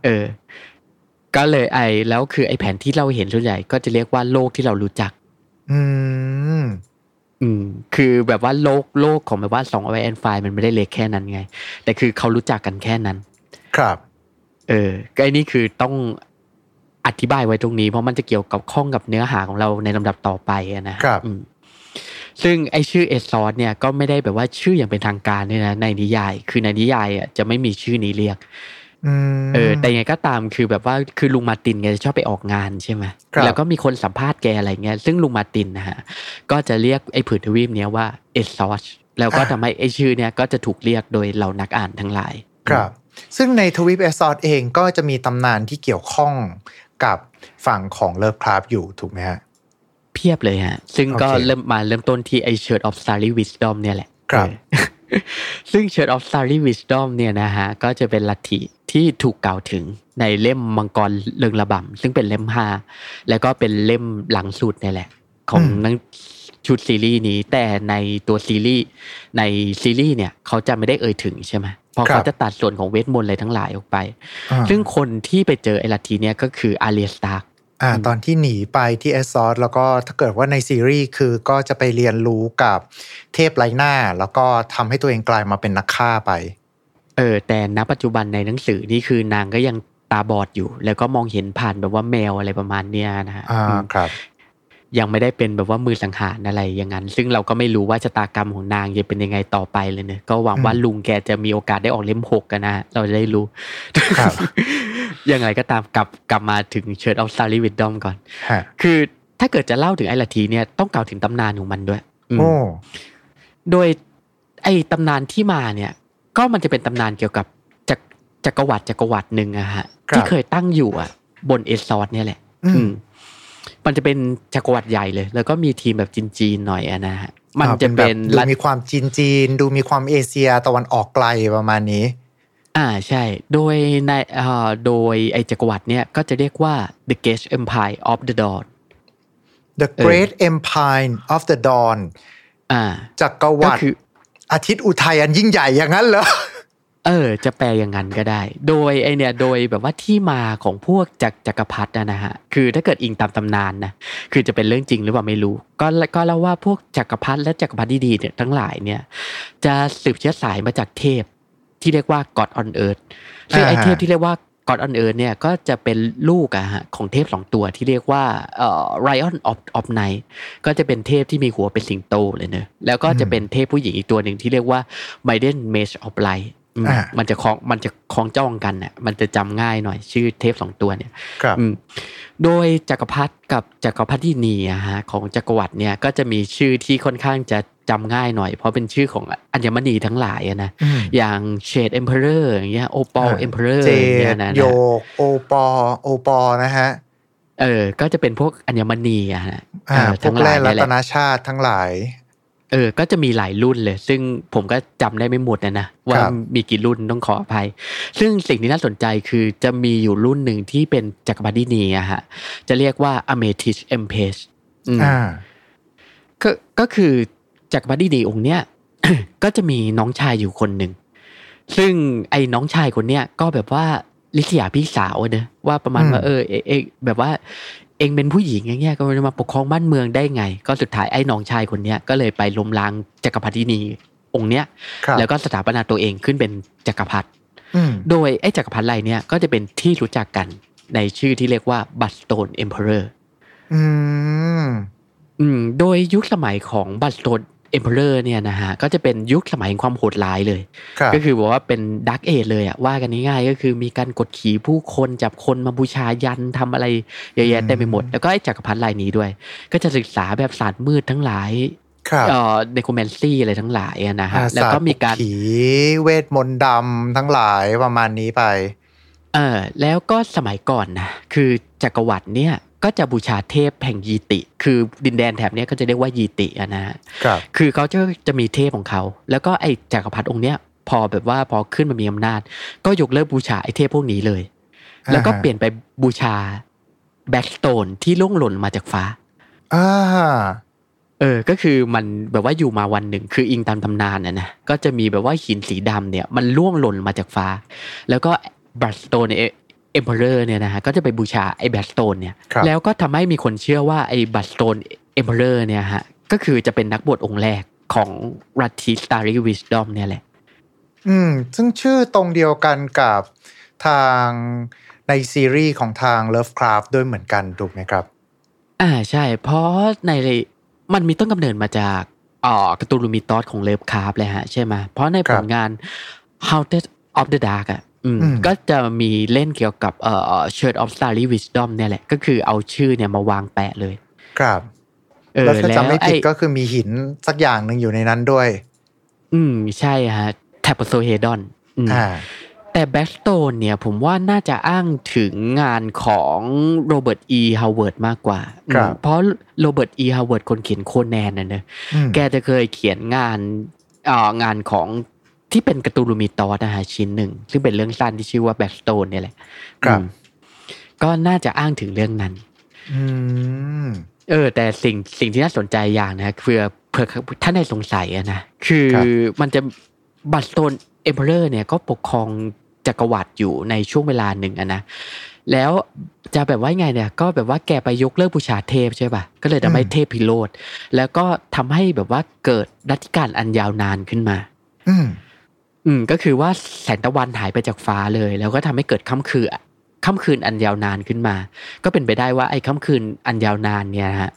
ก็เลยแล้วคือไอ้แผนที่เราเห็นส่วนใหญ่ก็จะเรียกว่าโลกที่เรารู้จักคือแบบว่าโลกของแบบว่า2 Away and Find มันไม่ได้เล็กแค่นั้นไงแต่คือเขารู้จักกันแค่นั้นครับก็ไอ้นี่คือต้องอธิบายไว้ตรงนี้เพราะมันจะเกี่ยวกับข้องกับเนื้อหาของเราในลำดับต่อไปนะครับซึ่งไอ้ชื่อเอซอสเนี่ยก็ไม่ได้แบบว่าชื่ออย่างเป็นทางการด้วยนะในนิยายคือในนิยายจะไม่มีชื่อนี้เรียก แต่ยังไงก็ตามคือแบบว่าคือลุงมาตินแกชอบไปออกงานใช่ไหมแล้วก็มีคนสัมภาษณ์แกอะไรเงี้ยซึ่งลุงมาตินนะฮะก็จะเรียกไอ้ผืนทวีปเนี้ยว่าเอสซอชแล้วก็ทำให้ไอ้ชื่อเนี้ยก็จะถูกเรียกโดยเหล่านักอ่านทั้งหลายครับซึ่งในทวีปเอสซอชเองก็จะมีตำนานที่เกี่ยวข้องกับฝั่งของเลิฟคราฟต์อยู่ถูกไหมฮะเพียบเลยฮะซึ่งก็เริ่มต้นที่ไอ้ Church of Starry Wisdom เนี่ยแหละครับซึ่ง Church of Starry Wisdom เนี่ยนะฮะก็จะเป็นลัทธิที่ถูกกล่าวถึงในเล่มมังกรเริงระบำซึ่งเป็นเล่ม5แล้วก็เป็นเล่มหลังสุดนี่แหละของทั้งชุดซีรีส์นี้แต่ในตัวซีรีส์เนี่ยเขาจะไม่ได้เอ่ยถึงใช่ไหมพอเขาจะตัดส่วนของเวทมนต์อะไรทั้งหลายออกไปซึ่งคนที่ไปเจอไอ้ลัทธิเนี่ยก็คืออาเรียสตาร์ตอนที่หนีไปที่เอสซอสแล้วก็ถ้าเกิดว่าในซีรีส์คือก็จะไปเรียนรู้กับเทพไร้หน้าแล้วก็ทำให้ตัวเองกลายมาเป็นนักฆ่าไปแต่ณปัจจุบันในหนังสือนี่คือนางก็ยังตาบอดอยู่แล้วก็มองเห็นผ่านแบบว่าแมวอะไรประมาณเนี้ยนะฮะครับยังไม่ได้เป็นแบบว่ามือสังหารอะไรอย่างนั้นซึ่งเราก็ไม่รู้ว่าชะตากรรมของนางจะเป็นยังไงต่อไปเลยเนี่ยก็หวังว่าลุงแกจะมีโอกาสได้ออกเล่ม6กันนะเราจะได้รู้ครับ ยังไงก็ตามกลับมาถึง Church of Starry Wisdom ก่อนคือถ้าเกิดจะเล่าถึงไอ้ลัทธิเนี่ยต้องกล่าวถึงตำนานของมันด้วยโดยไอ้ตำนานที่มาเนี่ยก็มันจะเป็นตำนานเกี่ยวกับจักรวรรดิหนึ่งอะฮะที่เคยตั้งอยู่อะบนเอสซอสเนี่ยแหละมันจะเป็นจักรวรรดิใหญ่เลยแล้วก็มีทีมแบบจีนๆหน่อยอะนะฮะมันจะเป็นดูมีความจีนดูมีความเอเชียตะวันออกไกลประมาณนี้ใช่โดยไอจักรวรรดิเนี่ยก็จะเรียกว่า The Great Empire of the Dawn The Great Empire of the Dawn จักรวรรดิอาทิตย์อุทัยอันยิ่งใหญ่อย่างนั้นเหรอจะแปลอย่างนั้นก็ได้โดยไอเนี่ยโดยแบบว่าที่มาของพวกจักรพรรดินะฮะคือถ้าเกิดอิงตามตำนานนะคือจะเป็นเรื่องจริงหรือเปล่าไม่รู้ก็เล่าว่าพวกจักรพรรดิและจักรพรรดิดีๆเนี่ยทั้งหลายเนี่ยจะสืบเชื้อสายมาจากเทพที่เรียกว่า God on Earth ซึ่งไอเทพที่เรียกว่า God on Earth เนี่ยก็จะเป็นลูกอะฮะของเทพ2ตัวที่เรียกว่าLion of Night ก็จะเป็นเทพที่มีหัวเป็นสิงโตเลยเนอะแล้วก็จะเป็นเทพผู้หญิงอีกตัวหนึ่งที่เรียกว่า Maiden Mage of Light มันจะคล้องจ้องกันน่ะมันจะจำง่ายหน่อยชื่อเทพ2ตัวเนี่ยโดยจักรพรรดิกับจักรพรรดินีอะฮะของจักรวรรดิเนี่ยก็จะมีชื่อที่ค่อนข้างจะจำง่ายหน่อยเพราะเป็นชื่อของอัญมณีทั้งหลายนะอย่าง Shade Emperor อย่างเงี้ย Opal Emperor อย่างเงี้ยนะโยก Opal นะฮะก็จะเป็นพวกอัญมณีอ่ะนะทั้งหลายรัตนชาติทั้งหลายก็จะมีหลายรุ่นเลยซึ่งผมก็จำได้ไม่หมดนะว่ามีกี่รุ่นต้องขออภัยซึ่งสิ่งที่น่าสนใจคือจะมีอยู่รุ่นหนึ่งที่เป็นจักรพรรดินีอะฮะจะเรียกว่า Amethyst Empress ก็คือจักรพรรดิดีองค์เนี้ย ก็จะมีน้องชายอยู่คนหนึ่งซึ่งไอ้น้องชายคนเนี้ยก็แบบว่าลิษยาพี่สาวเนอะว่าประมาณว่าเองแบบว่าเองเป็นผู้หญิงอย่างเงี้ยก็จะมาปกครองบ้านเมืองได้ไงก็สุดท้ายไอ้น้องชายคนเนี้ยก็เลยไปล้มล้างจักรพรรดินีองค์เนี้ยแล้วก็สถาปนาตัวเองขึ้นเป็นจักรพรรดิโดยไอ้จักรพรรดิไรเนี้ยก็จะเป็นที่รู้จักกันในชื่อที่เรียกว่า Bloodstone Emperor โดยยุคสมัยของ Bloodstone Emperor เนี่ยนะฮะก็จะเป็นยุคสมัยความโหดร้ายเลยก็คือบอกว่าเป็นดาร์กเอจเลยอ่ะว่ากันง่ายๆก็คือมีการกดขี่ผู้คนจับคนมาบูชายันทำอะไรเยอะแยะเต็มไปหมดแล้วก็ไอ้จักรพรรดิรายนี้ด้วยก็จะศึกษาแบบศาสตร์มืดทั้งหลายเนโครแมนซี่อะไรทั้งหลายนะฮะแล้วก็มีการผีเวทมนต์ดำทั้งหลายประมาณนี้ไปแล้วก็สมัยก่อนนะคือจักรวรรดิเนี่ยก็จะบูชาเทพแห่งยีติคือดินแดนแถบนี้ก็จะเรียกว่ายีติอ่ะนะฮะคือเขาจะมีเทพของเขาแล้วก็ไอ้จักรพรรดิองค์เนี้ยพอขึ้นมามีอำนาจก็ยกเลิกบูชาไอ้เทพพวกนี้เลยแล้วก็เปลี่ยนไปบูชาแบล็กสโตนที่ล่วงหล่นมาจากฟ้าก็คือมันแบบว่าอยู่มาวันหนึ่งคืออิงตามตำนานนะก็จะมีแบบว่าหินสีดำเนี่ยมันล่วงหล่นมาจากฟ้าแล้วก็แบล็กสโตนEmperor เนี่ยนะฮะก็จะไปบูชาไอ้ Bloodstone เนี่ยแล้วก็ทำให้มีคนเชื่อว่าไอ้ Bloodstone Emperor เนี่ยฮะก็คือจะเป็นนักบวชองค์แรกของลัทธิ Starry Wisdom เนี่ยแหละซึ่งชื่อตรงเดียวกันกับทางในซีรีส์ของทาง Lovecraft ด้วยเหมือนกันถูกไหมครับใช่เพราะในมันมีต้นกำเนิดมาจากการ์ตูนลูมิตอสของ Lovecraft เลยฮะใช่ไหมเพราะในผลงาน Haunted of the Dark อ่ะ ก็จะมีเล่นเกี่ยวกับChurch of Starry Wisdom เนี่ยแหละก็คือเอาชื่อเนี่ยมาวางแปะเลยครับแล้วถ้าจำไม่ผิดก็คือมีหินสักอย่างนึงอยู่ในนั้นด้วยใช่ฮะแทปโซเฮดอนแต่แบ็กสโตนเนี่ยผมว่าน่าจะอ้างถึงงานของโรเบิร์ต อี ฮาวเวิร์ดมากกว่าเพราะโรเบิร์ต อี ฮาวเวิร์ดคนเขียนโคแนนนะแกจะเคยเขียนงานของที่เป็นการ์ตูนลูมิตอสนะฮะชิ้นหนึ่งซึ่งเป็นเรื่องสั้นที่ชื่อว่าแบ็กสโตนเนี่ยแหละก็น่าจะอ้างถึงเรื่องนั้นแต่สิ่งที่น่าสนใจอย่างนะเพื่อท่านใดสงสัยนะคือมันจะบัตสโตนเอ็มเพอเรอร์เนี่ยก็ปกครองจักรวรรดิอยู่ในช่วงเวลาหนึ่งนะแล้วจะแบบว่าไงเนี่ยก็แบบว่าแกไปยกเลิกบูชาเทพใช่ป่ะก็เลยทำให้เทพพิโรธแล้วก็ทำให้แบบว่าเกิดรัฐการอันยาวนานขึ้นมาก็คือว่าแสงตะวันหายไปจากฟ้าเลยแล้วก็ทำให้เกิดค่ำคืนอันยาวนานขึ้นมาก็เป็นไปได้ว่าไอ้ค่ำคืนอันยาวนานเนี่ยฮะ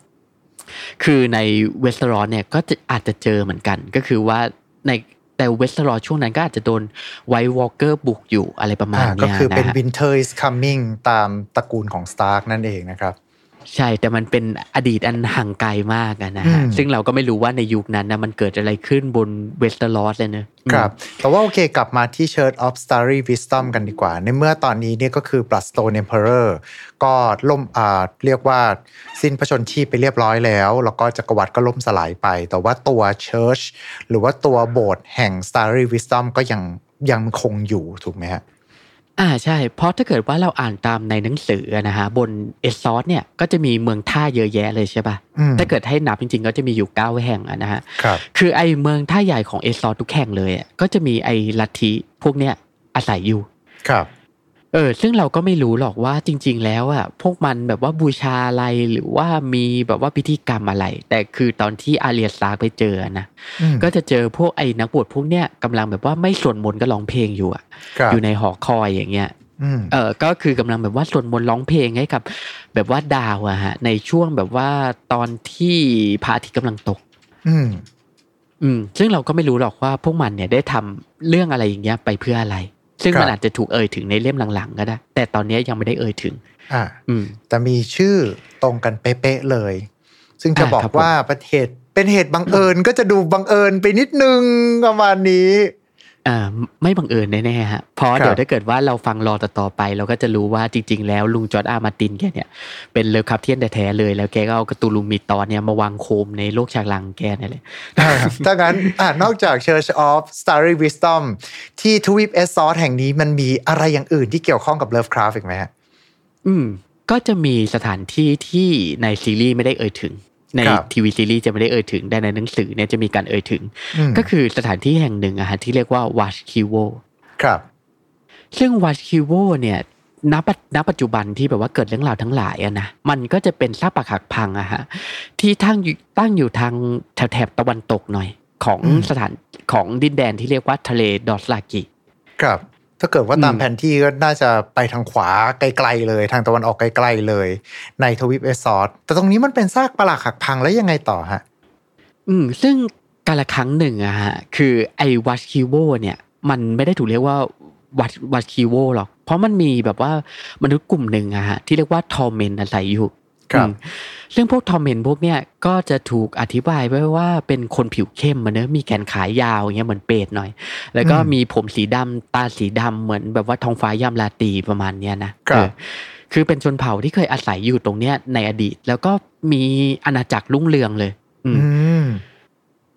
คือในเวสเทอรอสเนี่ยก็อาจจะเจอเหมือนกันก็คือว่าในแต่เวสเทอรอสช่วงนั้นก็อาจจะโดนไวท์วอล์กเกอร์บุกอยู่อะไรประมาณนี้นะก็คือเป็น Winter is Coming ตามตระกูลของ Stark นั่นเองนะครับใช่แต่มันเป็นอดีตอันห่างไกลมากนะฮะซึ่งเราก็ไม่รู้ว่าในยุคนั้นนะมันเกิดอะไรขึ้นบนเวสเทอรอสเลยนะครับแต่ว่าโอเคกลับมาที่ Church of Starry Wisdom กันดีกว่าในเมื่อตอนนี้เนี่ยก็คือ Bloodstone Emperor ก็ล่มเรียกว่าสิ้นพระชนชีพไปเรียบร้อยแล้วก็จักรวรรดิก็ล่มสลายไปแต่ว่าตัว Church หรือว่าตัวโบสถ์แห่ง Starry Wisdom ก็ยังคงอยู่ถูกไหมฮะใช่เพราะถ้าเกิดว่าเราอ่านตามในหนังสือนะฮะบนเอซอสเนี่ยก็จะมีเมืองท่าเยอะแยะเลยใช่ป่ะถ้าเกิดให้นับจริงๆก็จะมีอยู่9แห่งนะฮะคือไอเมืองท่าใหญ่ของเอซอสทุกแห่งเลยก็จะมีไอลัทธิพวกเนี้ยอาศัยอยู่ครับซึ่งเราก็ไม่รู้หรอกว่าจริงๆแล้วอ่ะพวกมันแบบว่าบูชาอะไรหรือว่ามีแบบว่าพิธีกรรมอะไรแต่คือตอนที่อาเรียสซาร์ไปเจอนะก็จะเจอพวกไอ้นักบวชพวกเนี้ยกำลังแบบว่าไม่สวดมนต์ก็ร้องเพลงอยู่อ่ะอยู่ในหอคอยอย่างเงี้ยก็คือกำลังแบบว่าสวดมนต์ร้องเพลงให้กับแบบว่าดาวอะฮะในช่วงแบบว่าตอนที่พระอาทิตย์กำลังตกซึ่งเราก็ไม่รู้หรอกว่าพวกมันเนี่ยได้ทำเรื่องอะไรอย่างเงี้ยไปเพื่ออะไรซึ่งมันอาจจะถูกเอ่ยถึงในเล่มหลังๆก็ได้แต่ตอนนี้ยังไม่ได้เอ่ยถึงแต่มีชื่อตรงกันเป๊ะๆเลยซึ่งจะบอกว่าเป็นเหตุบังเอิญก็จะดูบังเอิญไปนิดนึงประมาณนี้ไม่บังเอิญแน่ๆฮะเพราะเดี๋ยวถ้าเกิดว่าเราฟังรอต่อไปเราก็จะรู้ว่าจริงๆแล้วลุงจอร์จ อาร์ มาร์ตินแกเนี่ยเป็นเลคับเทียนแท้ๆเลยแล้วแกก็เอาการ์ตูนลูมิตอสเนี่ยมาวางโคมในโลกฉากหลังแกนั่นแหละถ้างั้นนอกจาก Church of Starry Wisdom ที่ทวีปเอซอสแห่งนี้มันมีอะไรอย่างอื่นที่เกี่ยวข้องกับ Lovecraft อีกมั้ยฮะก็จะมีสถานที่ที่ในซีรีส์ไม่ได้เอ่ยถึงในทีวีซีรีส์จะไม่ได้เอ่ยถึงแต่ในหนังสือเนี่ยจะมีการเอ่ยถึงก็คือสถานที่แห่งหนึ่งที่เรียกว่าวาชคิโวครับซึ่งวาชคิโวเนี่ยณปัจจุบันที่แบบว่าเกิดเรื่องราวทั้งหลายนะมันก็จะเป็นซากปรักหักพังที่ตั้งอยู่ทางแถบตะวันตกหน่อยของสถานของดินแดนที่เรียกว่าทะเลดอสลากิครับถ้าเกิดว่าตามแผนที่ก็น่าจะไปทางขวาไกลๆเลยทางตะวันออกไกลๆเลยในทวีปเอซอสแต่ตรงนี้มันเป็นซากปรักหักพังแล้วยังไงต่อฮะซึ่งกาลครั้งหนึ่งอะฮะคือไอ้วัชคิโวเนี่ยมันไม่ได้ถูกเรียกว่าวัชคิโวหรอกเพราะมันมีแบบว่ามนุษย์กลุ่มหนึ่งอะฮะที่เรียกว่าทอร์เมนอาศัยอยู่เรื่องพวกทอมเมนพวกเนี้ยก็จะถูกอธิบายไว้ว่าเป็นคนผิวเข้มเนอะมีแขนขายาวอย่างเงี้ยเหมือนเปรตหน่อยแล้วก็มีผมสีดำตาสีดำเหมือนแบบว่าทองฟ้ายามราตรีประมาณเนี้ยนะคือเป็นชนเผ่าที่เคยอาศัยอยู่ตรงเนี้ยในอดีตแล้วก็มีอาณาจักรรุ่งเรืองเลย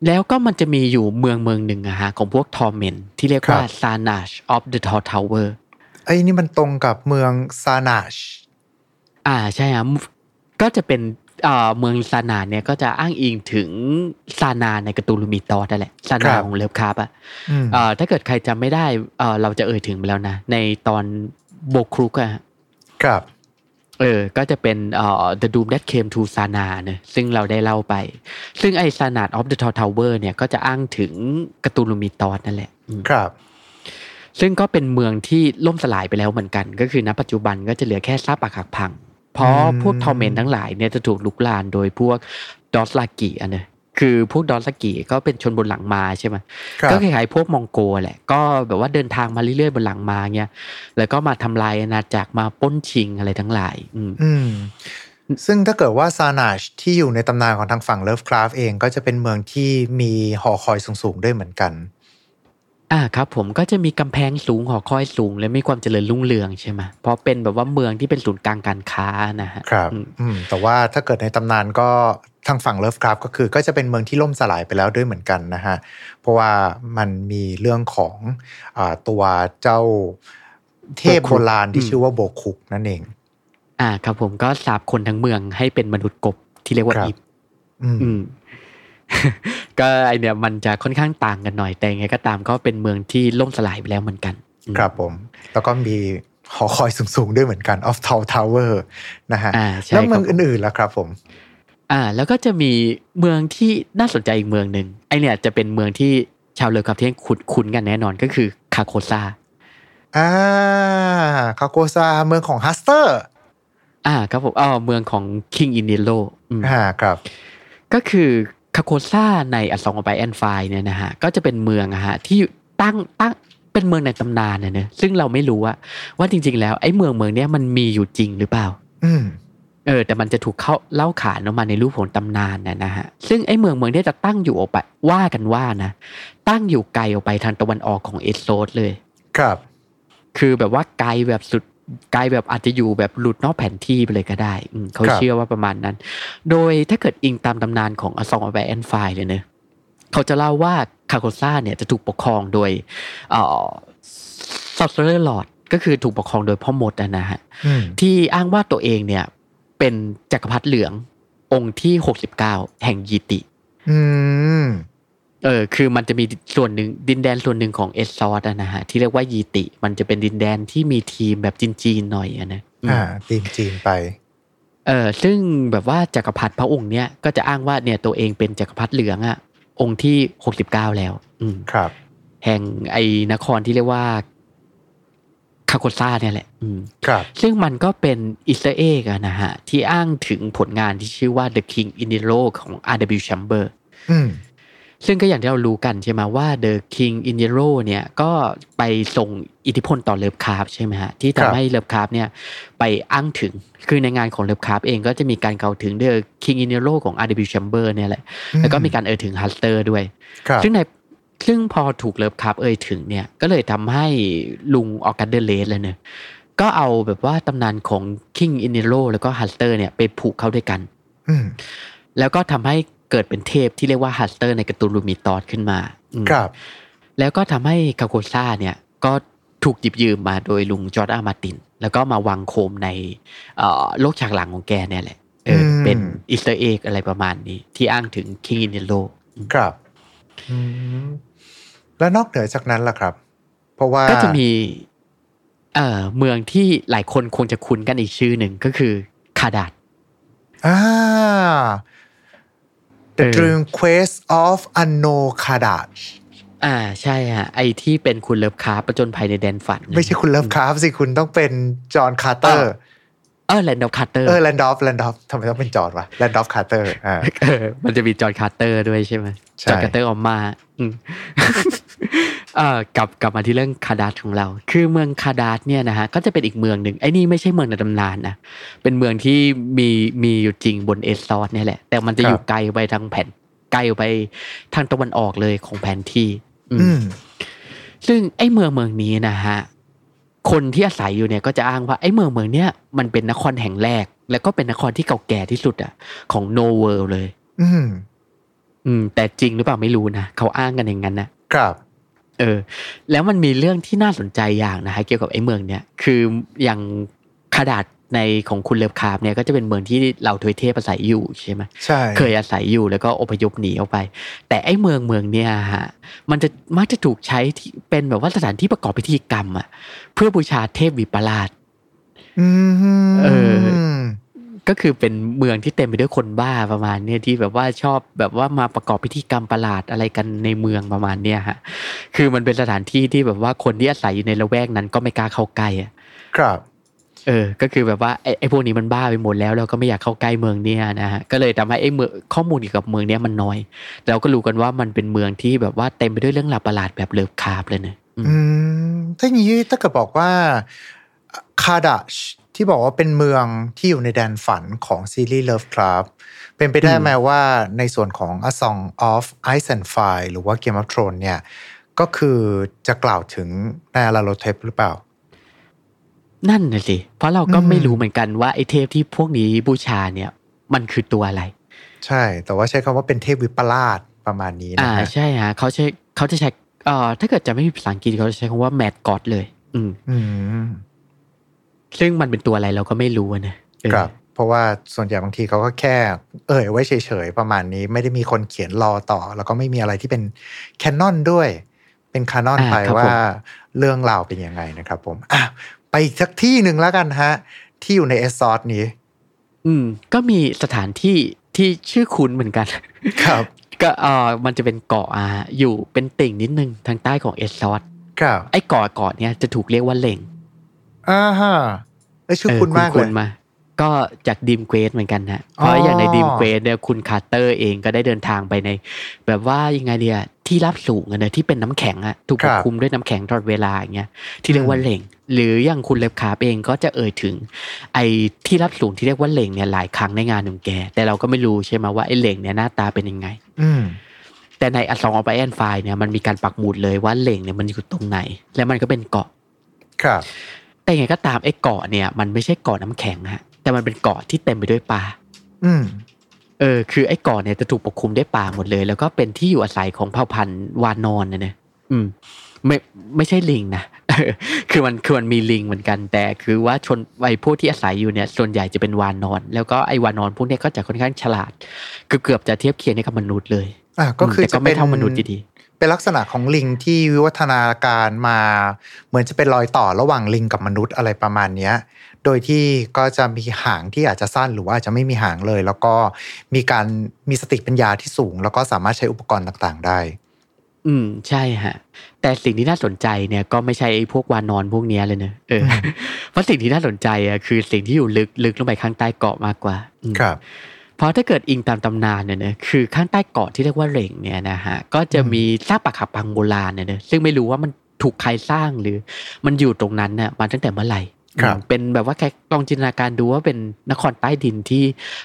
แล้วก็มันจะมีอยู่เมืองหนึ่งอะฮะของพวกทอมเมนที่เรียกว่าซานาชออฟเดอะทอทาวเวอร์ไอ้นี่มันตรงกับเมืองซานาชใช่ครับก็จะเป็นเมืองซานาเนี่ยก็จะอ้างอิงถึงซานาในการ์ตูนลูมิตอสนั่นแหละซานาของเลิฟคราฟต์ถ้าเกิดใครจำไม่ได้เราจะเอ่ยถึงไปแล้วนะในตอนโบครุกครับก็จะเป็นThe Doom That Came to Sana นะซึ่งเราได้เล่าไปซึ่งไอ้ Sana of the Tall Tower เนี่ยก็จะอ้างถึงการ์ตูนลูมิตอสนั่นแหละครับซึ่งก็เป็นเมืองที่ล่มสลายไปแล้วเหมือนกันก็คือณปัจจุบันก็จะเหลือแค่ซากปรักหักพังเพราะพวกทอมเมนทั้งหลายเนี่ยจะถูกลุกลานโดยพวกดอสลากิอ่ะนะ คือพวกดอนซากิก็เป็นชนบนหลังม้าใช่มั้ยก็คล้ายๆพวกมองโกแหละก็แบบว่าเดินทางมาเรื่อยๆบนหลังม้าเงี้ยแล้วก็มาทำลายอาณาจักรมาปล้นชิงอะไรทั้งหลายซึ่งถ้าเกิดว่าซานาชที่อยู่ในตำนานของทางฝั่งเลิฟคราฟเองก็จะเป็นเมืองที่มีหอคอยสูงๆด้วยเหมือนกันครับผมก็จะมีกำแพงสูงหอคอยสูงและมีความเจริญรุ่งเรืองใช่ไหมเพราะเป็นแบบว่าเมืองที่เป็นศูนย์กลางการค้านะฮะครับแต่ว่าถ้าเกิดในตำนานก็ทางฝั่งเลิฟคราฟก็คือก็จะเป็นเมืองที่ล่มสลายไปแล้วด้วยเหมือนกันนะฮะเพราะว่ามันมีเรื่องของตัวเจ้าเทพโบราณที่ชื่อว่าโบคุกนั่นเองครับผมก็สาปคนทั้งเมืองให้เป็นมนุษย์กบที่เรียกว่าอิบก็ไอเนี่ยมันจะค่อนข้างต่างกันหน่อยแต่ยังไงก็ตามก็เป็นเมืองที่ล่มสลายไปแล้วเหมือนกันครับผมแล้วก็มีหอคอยสูงๆด้วยเหมือนกัน Of Tower นะฮะแล้วเมืองอื่นๆล่ะครับผมแล้วก็จะมีเมืองที่น่าสนใจอีกเมืองนึงไอเนี่ยจะเป็นเมืองที่ชาวเลิฟคราฟที่คุ้นกันแน่นอนก็คือคาโคซาคาโคซาเมืองของฮัสเตอร์ครับผมเมืองของคิงอินเดโลครับก็คือคาโคซ่าในอสองอบายแอนไฟเนี่ยนะฮะก็จะเป็นเมืองอะฮะที่ตั้งเป็นเมืองในตำนานเนี่ยนะซึ่งเราไม่รู้ว่าจริงๆแล้วไอ้เมืองเนี้ยมันมีอยู่จริงหรือเปล่าแต่มันจะถูกเล่าขานออกมาในรูปของตำนานนะฮะซึ่งไอ้เมืองเนี้ยจะตั้งอยู่ออกไปว่ากันว่านะตั้งอยู่ไกลออกไปทางตะวันออกของเอโซสเลยครับคือแบบว่าไกลแบบสุดไกลแบบอาจจะอยู่แบบหลุดนอกแผนที่ไปเลยก็ได้เขาเชื่อว่าประมาณนั้นโดยถ้าเกิดอิงตามตำนานของอซองอแวร์ไฟเลยเนี่ยเขาจะเล่าว่าคาโคซ่าเนี่ยจะถูกปกครองโดยซับเซเลอร์ลอดก็คือถูกปกครองโดยพ่อมดนะฮะที่อ้างว่าตัวเองเนี่ยเป็นจักรพรรดิเหลืององค์ที่69แห่งยีติคือมันจะมีส่วนหนึ่งดินแดนส่วนหนึ่งของเอซอสนะฮะที่เรียกว่ายีติมันจะเป็นดินแดนที่มีทีมแบบจีนๆหน่อยนะทีมจีนไปซึ่งแบบว่าจักรพรรดิพระองค์เนี้ยก็จะอ้างว่าเนี่ยตัวเองเป็นจักรพรรดิเหลืององค์ที่69แล้วครับแห่งไอนครที่เรียกว่าคาโคซ่าเนี่ยแหละครับซึ่งมันก็เป็นอีสเตอร์เอ็กนะฮะที่อ้างถึงผลงานที่ชื่อว่า The King in Yellow ของ R.W. Chambers ซึ่งก็อย่างที่เรารู้กันใช่ไหมว่า The King in Yellow เนี่ยก็ไปส่งอิทธิพลต่อเลิฟคราฟใช่ไหมฮะที่ทำให้เลิฟคราฟเนี่ยไปอ้างถึงคือในงานของเลิฟคราฟเองก็จะมีการกล่าวถึง The King in Yellow ของ R.W. Chambers เนี่ยแหละแล้วก็มีการเอ่ยถึงฮัสเตอร์ด้วยซึ่งพอถูกเลิฟคราฟเอ่ยถึงเนี่ยก็เลยทำให้ลุงออกัสเดเลสเลยเนี่ยก็เอาแบบว่าตำนานของ King in Yellow แล้วก็ฮัสเตอร์เนี่ยไปผูกเข้าด้วยกันแล้วก็ทำให้เกิดเป็นเทพที่เรียกว่าฮัสเตอร์ในการ์ตูนลูมิตอสขึ้นมาครับแล้วก็ทำให้คาโคซ่าเนี่ยก็ถูกหยิบยืมมาโดยลุงจอร์จอาร์มาตินแล้วก็มาวางโคมในโลกฉากหลังของแกเนี่ยแหละเป็นอีสเตอร์เอ็กอะไรประมาณนี้ที่อ้างถึงคิงอินเดโลครับแล้วนอกเหนือจากนั้นล่ะครับเพราะว่าก็จะมีเมืองที่หลายคนคงจะคุ้นกันอีกชื่อหนึ่งก็คือคาดาดThe Dream Quest of Anno Khadaj ใช่ฮะไอที่เป็นคุณเลิฟคราฟประจนภัยในแดนฝันไม่ใช่คุณเลิฟคราฟสิคุณต้องเป็นจอห์นคาร์เตอร์แลนดอฟคาร์เตอร์แลนดอฟทำไมต้องเป็นจอห์นวะแลนดอฟคาร์เตอร์มันจะมีจอห์นคาร์เตอร์ด้วยใช่มั้ยจอห์นคาร์เตอร์ออกมากลับมาที่เรื่องคาดาดของเราคือเมืองคาดาดเนี่ยนะฮะก็จะเป็นอีกเมืองนึงไอ้นี่ไม่ใช่เมืองในตำนานนะเป็นเมืองที่มีอยู่จริงบนเอซอสเนี่ยแหละแต่มันจะอยู่ไกลไปทางแผ่นไกลไปทางตะวันออกเลยของแผนที่ซึ่งไอ้เมืองนี้นะฮะคนที่อาศัยอยู่เนี่ยก็จะอ้างว่าไอ้เมืองเนี้ยมันเป็นนครแห่งแรกแล้วก็เป็นนครที่เก่าแก่ที่สุดอ่ะของโนเวิลด์เลยแต่จริงหรือเปล่าไม่รู้นะเขาอ้างกันอย่างนั้นนะครับแล้วมันมีเรื่องที่น่าสนใจอย่างนะฮะเกี่ยวกับไอ้เมืองเนี้ยคืออย่างคาดาดในของคุณเลิฟคราฟเนี่ยก็จะเป็นเมืองที่เหล่าทวยเทพอาศัยอยู่ใช่ไหมใช่เคยอาศัยอยู่แล้วก็อพยพหนีออกไปแต่ไอ้เมืองเนี่ยฮะมันจะมักจะถูกใช้ที่เป็นแบบว่าสถานที่ประกอบพิธีกรรมเพื่อบูชาเทพวิปลาสก็คือเป็นเมืองที่เต็มไปด้วยคนบ้าประมาณเนี้ยที่แบบว่าชอบแบบว่ามาประกอบพิธีกรรมประหลาดอะไรกันในเมืองประมาณเนี้ยฮะคือมันเป็นสถานที่ที่แบบว่าคนที่อาศัยอยู่ในละแวกนั้นก็ไม่กล้าเข้าใกล้ครับ ก็คือแบบว่าไอ้พวกนี้มันบ้าไปหมดแล้วเราก็ไม่อยากเข้าใกล้เมืองเนี่ยนะฮะก็เลยทำให้ไอ้เมืองข้อมูลเกี่ยวกับเมืองเนี้ยมันน้อยเราก็รู้กันว่ามันเป็นเมืองที่แบบว่าเต็มไปด้วยเรื่องราวประหลาดแบบเลิฟคราฟเลยนะถ้าอย่างนี้ถ้าเกิดบอกว่าคาดะที่บอกว่าเป็นเมืองที่อยู่ในแดนฝันของซีรีส์เลิฟคราฟเป็นไปได้ไหมว่าในส่วนของ A Song of Ice and Fire หรือว่า Game of Thrones เนี่ยก็คือจะกล่าวถึงนายอาราโลเทพหรือเปล่านั่นน่ะสิเพราะเราก็ไม่รู้เหมือนกันว่าไอ้เทพที่พวกนี้บูชาเนี่ยมันคือตัวอะไรใช่แต่ว่าใช้คำว่าเป็นเทพวิปลาสประมาณนี้นะใช่ฮะเขาจะใช้ถ้าเกิดจะไม่มีภาษาอังกฤษเขาจะใช้คำว่าแมดก็อดเลยซึ่งมันเป็นตัวอะไรเราก็ไม่รู้นะครับเพราะว่าส่วนใหญ่บางทีเขาก็แค่ไว้เฉยๆประมาณนี้ไม่ได้มีคนเขียนรอต่อแล้วก็ไม่มีอะไรที่เป็นแคนนอนด้วยเป็นคานอนไปว่าเรื่องราวเป็นยังไงนะครับผมไปอีกสักที่หนึ่งแล้วกันฮะที่อยู่ในเอสซอร์สนี้ก็มีสถานที่ที่ชื่อคุ้นเหมือนกันครับก็มันจะเป็นเกาะอยู่เป็นติ่งนิดนึงทางใต้ของเอสซอร์สครับไอ้เกาะเนี่ยจะถูกเรียกว่าเหล่งฮะชื่อคุ้นมากเลยก็จากดีมเควสเหมือนกันฮะเพราะอย่างในดีมเควสเนี่ยคุณคาร์เตอร์เองก็ได้เดินทางไปในแบบว่ายังไงเนี่ยที่รับสูงนะที่เป็นน้ำแข็งอะถูกควบคุมด้วยน้ำแข็งตลอดเวลาอย่างเงี้ยที่เรียกว่าเหล่งหรืออย่างคุณเล็บขาเองก็จะเอ่ยถึงไอ้ที่รับสูงที่เรียกว่าเหล่งเนี่ยหลายครั้งในงานของแกแต่เราก็ไม่รู้ใช่ไหมว่าไอ้เหล่งเนี่ยหน้าตาเป็นยังไงแต่ในA Song of Ice and Fireเนี่ยมันมีการปักหมุดเลยว่าเหล่งเนี่ยมันอยู่ตรงไหนและมันก็เป็นเกาะครับแต่ยังไงก็ตามไอ้เกาะเนี่ยมันไม่ใช่เกาะน้ำแข็งฮะแต่มันเป็นเกาะที่เต็มไปด้วยป่าคือไอ้เกาะเนี่ยจะถูกปกคลุมด้วยป่าหมดเลยแล้วก็เป็นที่อยู่อาศัยของเผ่าพันธุ์วานอนนะเนี่ยไม่ใช่ลิงนะ คือมันมีลิงเหมือนกันแต่คือว่าชนไอ้พวกที่อาศัยอยู่เนี่ยส่วนใหญ่จะเป็นวานอนแล้วก็ไอ้วานอนพวกนี้ก็จะค่อนข้างฉลาดเกือบจะเทียบเคียงกับมนุษย์เลยก็คือจะไม่เท่ามนุษย์ดีเป็นลักษณะของลิงที่วิวัฒนาการมาเหมือนจะเป็นรอยต่อระหว่างลิงกับมนุษย์อะไรประมาณนี้โดยที่ก็จะมีหางที่อาจจะสั้นหรือว่าอาจจะไม่มีหางเลยแล้วก็มีสติปัญญาที่สูงแล้วก็สามารถใช้อุปกรณ์ต่างๆได้ใช่ฮะแต่สิ่งที่น่าสนใจเนี่ยก็ไม่ใช่พวกวานอนพวกนี้เลยนะเพราะสิ่งที่น่าสนใจอ่ะคือสิ่งที่อยู่ลึกลงไปข้างใต้เกาะมากกว่าครับเพราะถ้าเกิดอิงตามตำนานเนี่ยนะคือข้างใต้เกาะที่เรียกว่าเหล่งเนี่ยนะฮะก็จะมีซากปรักหักพังโบราณเนี่ยนะซึ่งไม่รู้ว่ามันถูกใครสร้างหรือมันอยู่ตรงนั้นน่ะมาตั้งแต่เมื่อไหร่เป็นแบบว่าแค่ลองจินตนาการดูว่าเป็นนครใต้ดินที่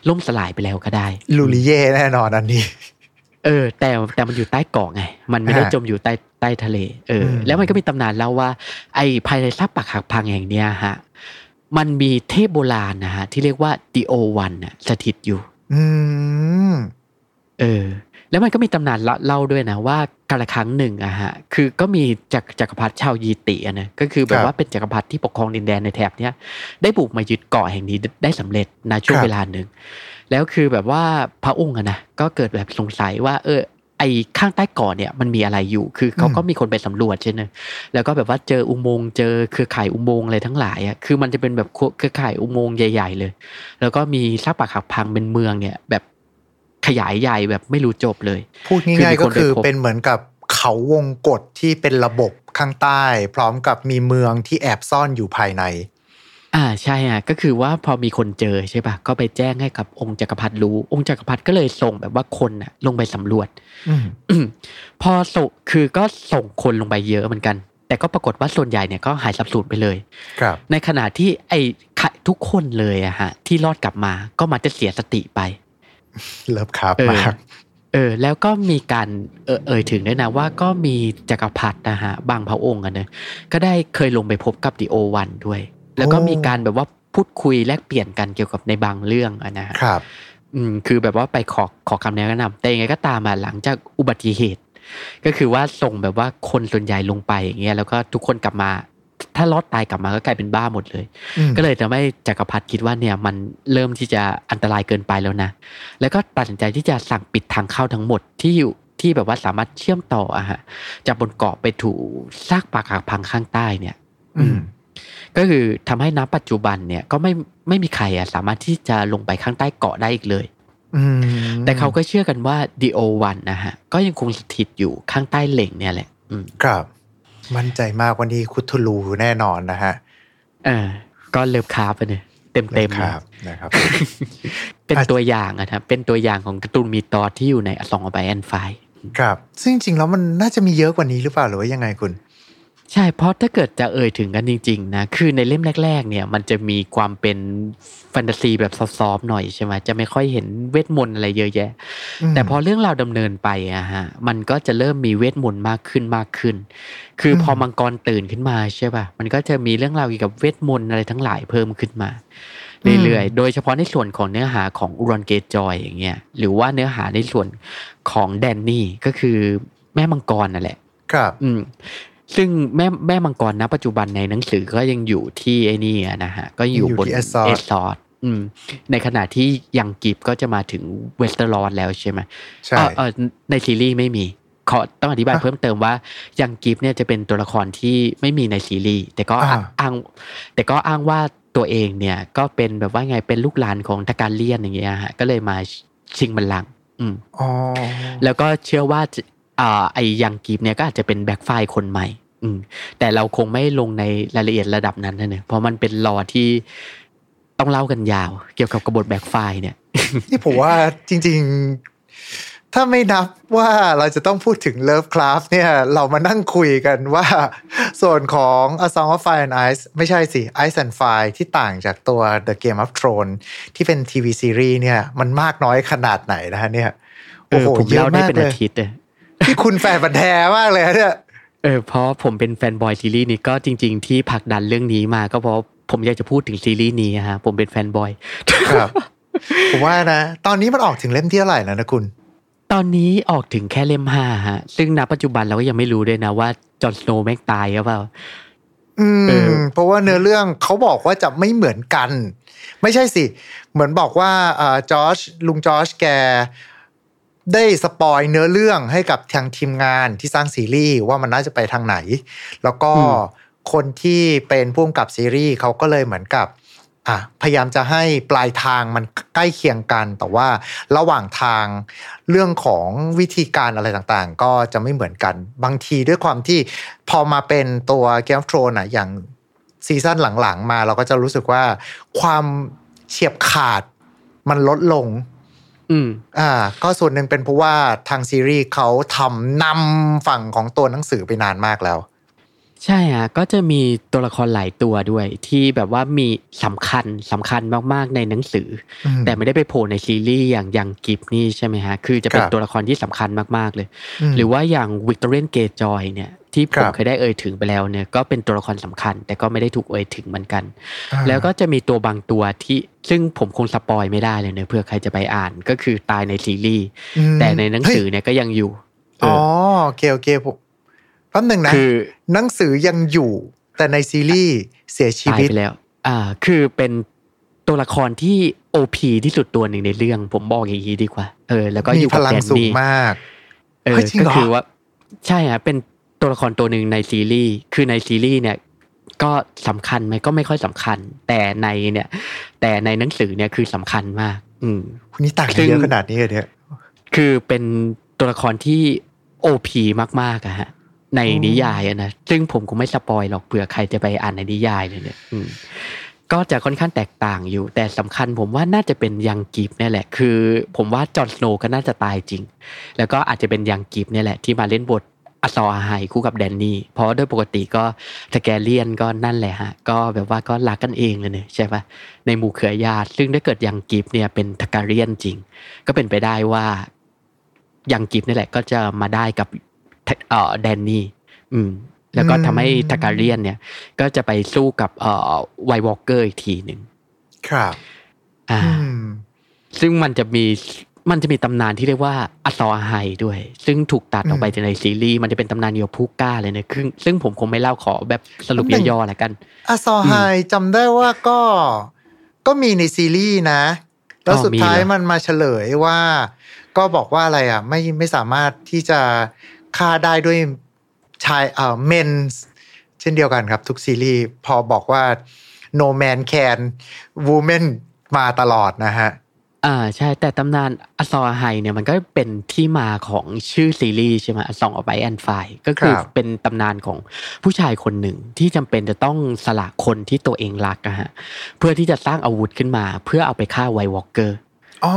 ล่มสลายไปแล้วก็ได้ลูริเย่แน่นอนอันนี้แต่มันอยู่ใต้เกาะไงมันไม่ได้จมอยู่ใต้ทะเลแล้วมันก็มีตำนานเล่าว่าไอ้ภายในซากปรักหักพังแห่งเนี้ยฮะมันมีเทพโบราณนะฮะที่เรียกว่าดิโอวันน่ะสถิตอยู่แล้วมันก็มีตำนานเล่าด้วยนะว่าการครั้งหนึ่งอะฮะคือก็มีจักรพรรดิชาวยีติอะนะก็คือแบบว่าเป็นจักรพรรดิที่ปกครองดินแดนในแถบเนี้ยได้บุกมายึดเกาะแห่งนี้ได้สำเร็จในช่วงเวลาหนึ่งแล้วคือแบบว่าพระองค์อะนะก็เกิดแบบสงสัยว่าไอ้ข้างใต้เกาะเนี่ยมันมีอะไรอยู่คือเขาก็มีคนไปสำรวจใช่ไหมแล้วก็แบบว่าเจออุโมงค์เจอเครือข่ายอุโมงค์อะไรทั้งหลายอ่ะคือมันจะเป็นแบบเครือข่ายอุโมงค์ใหญ่ๆเลยแล้วก็มีซากปรักหักพังเป็นเมืองเนี่ยแบบขยายใหญ่แบบไม่รู้จบเลยพูดง่ายๆก็คือเป็นเหมือนกับเขาวงกฏที่เป็นระบบข้างใต้พร้อมกับมีเมืองที่แอบซ่อนอยู่ภายในใช่ฮะก็คือว่าพอมีคนเจอใช่ป่ะก็ไปแจ้งให้กับองค์จักรพรรดิรู้องค์จักรพรรดิก็เลยส่งแบบว่าคนน่ะลงไปสำรวจพอส่งคือก็ส่งคนลงไปเยอะเหมือนกันแต่ก็ปรากฏว่าส่วนใหญ่เนี่ยก็หายสับสูญไปเลยครับในขณะที่ไอ้ทุกคนเลยอะฮะที่รอดกลับมาก็มาจะเสียสติไปเลิฟครับมากแล้วก็มีการเอ่ยถึงด้วยนะว่าก็มีจักรพรรดินะฮะบางพระองค์อะนะก็ได้เคยลงไปพบกับดิโอวันด้วยแล้วก็มีการแบบว่าพูดคุยแลกเปลี่ยนกันเกี่ยวกับในบางเรื่องนะครับคือแบบว่าไปขอคำแนะนำแต่ยังไงก็ตามหลังจากอุบัติเหตุก็คือว่าส่งแบบว่าคนส่วนใหญ่ลงไปอย่างเงี้ยแล้วก็ทุกคนกลับมาถ้ารอดตายกลับมาก็กลายเป็นบ้าหมดเลยก็เลยทำให้จักรพรรดิคิดว่าเนี่ยมันเริ่มที่จะอันตรายเกินไปแล้วนะแล้วก็ตัดสินใจที่จะสั่งปิดทางเข้าทั้งหมดที่อยู่ที่แบบว่าสามารถเชื่อมต่ออะฮะจากบนเกาะไปถูกซากปรักหักพังข้างใต้เนี่ยก็คือทำให้ณปัจจุบันเนี่ยก็ไม่มีใครสามารถที่จะลงไปข้างใต้เกาะได้อีกเลยแต่เขาก็เชื่อกันว่าดิโอวันนะฮะก็ยังคงสถิตอยู่ข้างใต้เหล่งเนี่ยแหละครับมั่นใจมากวันนี้คุทธลูแน่นอนนะฮะ ก็เลิฟคราฟต์เนี่ยเต็มนะครับเป็นตัวอย่างนะครับเป็นตัวอย่างของการ์ตูนมีตอสที่อยู่ในSong of Ice and Fireครับซึ่งจริงๆแล้วมันน่าจะมีเยอะกว่านี้หรือเปล่าหรือว่ายังไงคุณใช่เพราะถ้าเกิดจะเอ่ยถึงกันจริงๆนะคือในเล่มแรกๆเนี่ยมันจะมีความเป็นแฟนตาซีแบบซอฟๆหน่อยใช่ไหมจะไม่ค่อยเห็นเวทมนต์อะไรเยอะแยะแต่พอเรื่องราวดำเนินไปอะฮะมันก็จะเริ่มมีเวทมนต์มากขึ้นคือพอมังกรตื่นขึ้นมาใช่ป่ะมันก็จะมีเรื่องราวเกี่ยวกับเวทมนต์อะไรทั้งหลายเพิ่มขึ้นมาเรื่อยๆโดยเฉพาะในส่วนของเนื้อหาของอุรอนเกจอยอย่างเงี้ยหรือว่าเนื้อหาในส่วนของแดนนี่ก็คือแม่มังกรนั่นแหละครับซึ่งแม่มังกรณปัจจุบันในหนังสือก็ยังอยู่ที่ไอ้นี่นะฮะก็อยู่บนเอสซอร์ดในขณะที่ยังกิฟก็จะมาถึงเวสเทอร์ลอสแล้วใช่ไหมใช่ในซีรีส์ไม่มีขอต้องอธิบายเพิ่มเติมว่ายังกิฟเนี่ยจะเป็นตัวละครที่ไม่มีในซีรีส์แต่ก็อ้างว่าตัวเองเนี่ยก็เป็นแบบว่าไงเป็นลูกหลานของทการเลียนอย่างเงี้ยฮะก็เลยมาชิงบัลลังก์แล้วก็เชื่อว่าไอ้ยังกีบเนี่ยก็อาจจะเป็นแบ็คไฟล์คนใหม่แต่เราคงไม่ลงในรายละเอียดระดับนั้นนะเพราะมันเป็นลอที่ต้องเล่ากันยาวเกี่ยวกับกบฏแบ็คไฟล์เนี่ยนี่ผมว่าจริงๆถ้าไม่นับว่าเราจะต้องพูดถึง Lovecraft เนี่ยเรามานั่งคุยกันว่าส่วนของ A Song of Fire and Ice ไม่ใช่สิ Ice and Fire ที่ต่างจากตัว The Game of Thrones ที่เป็นทีวีซีรีส์เนี่ยมันมากน้อยขนาดไหนนะฮะเนี่ยโอ้โหเยอะมากเลยที่คุณแฟนบันแท้มากเลยเนี่ยเพราะผมเป็นแฟนบอยซีรีส์นี้ก็จริงๆที่ผลักดันเรื่องนี้มาก็เพราะผมอยากจะพูดถึงซีรีส์นี้ฮะผมเป็นแฟนบอยครับผมว่านะตอนนี้มันออกถึงเล่มที่เท่าไหร่แล้วนะคุณตอนนี้ออกถึงแค่เล่ม5ฮะซึ่งณปัจจุบันเราก็ยังไม่รู้ด้วยนะว่าจอห์นสโนว์แม่งตายหรือเปล่าเพราะว่าเนื้อเรื่องเขาบอกว่าจะไม่เหมือนกันไม่ใช่สิเหมือนบอกว่าลุงจอร์จแกได้สปอยเนื้อเรื่องให้กับทางทีมงานที่สร้างซีรีส์ว่ามันน่าจะไปทางไหนแล้วก็คนที่เป็นผู้กำกับซีรีส์เขาก็เลยเหมือนกับพยายามจะให้ปลายทางมันใกล้เคียงกันแต่ว่าระหว่างทางเรื่องของวิธีการอะไรต่างๆก็จะไม่เหมือนกันบางทีด้วยความที่พอมาเป็นตัว Game of Thrones อย่างซีซั่นหลังๆมาเราก็จะรู้สึกว่าความเฉียบขาดมันลดลงก็ส่วนหนึ่งเป็นเพราะว่าทางซีรีส์เขาทำนำฝั่งของตัวหนังสือไปนานมากแล้วใช่ฮะก็จะมีตัวละครหลายตัวด้วยที่แบบว่ามีสำคัญมากๆในหนังสือแต่ไม่ได้ไปโผล่ในซีรีส์อย่างยังกิฟนี่ใช่ไหมฮะคือจะเป็นตัวละครที่สำคัญมากๆเลยหรือว่าอย่างวิกตอเรียนเกย์จอยเนี่ยที่ผมเคยได้เอ่ยถึงไปแล้วเนี่ยก็เป็นตัวละครสำคัญแต่ก็ไม่ได้ถูกเอ่ยถึงเหมือนกันแล้วก็จะมีตัวบางตัวที่ซึ่งผมคงสปอยไม่ได้เลยเนี่ยเพื่อใครจะไปอ่านก็คือตายในซีรีส์แต่ในหนังสือเนี่ยก็ยังอยู่อ๋อโอเคผมแป๊บนึงนะหนังสือยังอยู่แต่ในซีรีส์เสียชีวิตไปแล้วคือเป็นตัวละครที่ OP ที่สุดตัวหนึ่งในเรื่องผมบอกอย่างนี้ดีกว่าแล้วก็อยู่กับแดนนี่มีพลังสูงมากก็คือว่าใช่ฮะเป็นตัวละครตัวหนึ่งในซีรีส์คือในซีรีส์เนี่ยก็สำคัญไหมก็ไม่ค่อยสำคัญแต่ในหนังสือเนี่ยคือสำคัญมากนี่ต่างกันเยอะขนาดนี้เลยเนี่ยคือเป็นตัวละครที่ OP มากๆอะฮะในนิยายนะซึ่งผมก็ไม่สปอยหรอกเผื่อใครจะไปอ่านในนิยายเลยเนี่ยก็จะค่อนข้างแตกต่างอยู่แต่สำคัญผมว่าน่าจะเป็นยังกิฟเนี่ยแหละคือผมว่าจอห์นสโนว์ก็น่าจะตายจริงแล้วก็อาจจะเป็นยังกิฟเนี่ยแหละที่มาเล่นบทอซอร์ไฮคู่กับแดนนี่เพราะโดยปกติก็ทาแกเรียนก็นั่นแหละฮะก็แบบว่าก็รักกันเองเลยเนี่ยใช่ป่ะในหมู่เครือญาติซึ่งถ้าเกิดยังกิฟเนี่ยเป็นทาแกเรียนจริงก็เป็นไปได้ว่ายังกิฟเนี่ยแหละก็จะมาได้กับแดนนี่แล้วก็ทำให้ทาการเรียนเนี่ยก็จะไปสู้กับไวท์วอลเกอร์อีกทีหนึ่งครับซึ่งมันจะมีตำนานที่เรียกว่าอซอร์ไฮด้วยซึ่งถูกตัดออกไปจากในซีรีส์มันจะเป็นตำนานเกี่ยวกับผู้กล้าเลยนะซึ่งผมคงไม่เล่าขอแบบสรุปย่อๆละกันอซอร์ไฮจำได้ว่าก็มีในซีรีส์นะแล้วสุดท้ายมันมาเฉลยว่าก็บอกว่าอะไรอ่ะไม่สามารถที่จะฆ่าได้ด้วยชายเมนเช่นเดียวกันครับทุกซีรีส์พอบอกว่า no man can woman มาตลอดนะฮะ ใช่แต่ตำนานอซอร์ไฮเนี่ยมันก็เป็นที่มาของชื่อซีรีส์ใช่ไหมซองออฟไอแอนด์ไฟว์ก็คือเป็นตำนานของผู้ชายคนหนึ่งที่จำเป็นจะต้องสละคนที่ตัวเองรักนะฮะเพื่อที่จะสร้างอาวุธขึ้นมาเพื่อเอาไปฆ่าไวท์วอล์กเกอร์อ๋อ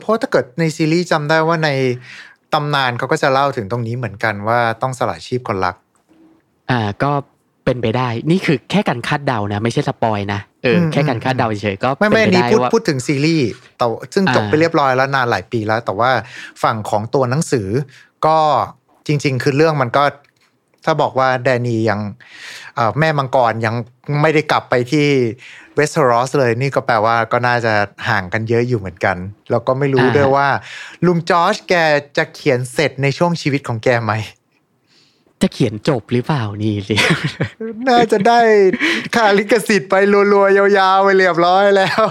เพราะถ้าเกิดในซีรีส์จำได้ว่าในตำนานเขาก็จะเล่าถึงตรงนี้เหมือนกันว่าต้องสละชีพคนรักก็เป็นไปได้นี่คือแค่การคาดเดานะไม่ใช่สปอยนะแค่การคาดเดาเฉยๆก็เป็นไปได้ว่าพูดถึงซีรีส์แต่ซึ่งจบไปเรียบร้อยแล้วนานหลายปีแล้วแต่ว่าฝั่งของตัวหนังสือก็จริงๆคือเรื่องมันก็ถ้าบอกว่าแดนียังแม่มังกรยังไม่ได้กลับไปที่เวสเทอรอสเลยนี่ก็แปลว่าก็น่าจะห่างกันเยอะอยู่เหมือนกันแล้วก็ไม่รู้ด้วยว่าลุงจอร์จแกจะเขียนเสร็จในช่วงชีวิตของแกไหมจะเขียนจบหรือเปล่านี่สิน่าจะได้ค่าลิขสิทธิ์ไปรัวๆยาวๆไปเรียบร้อยแล้ว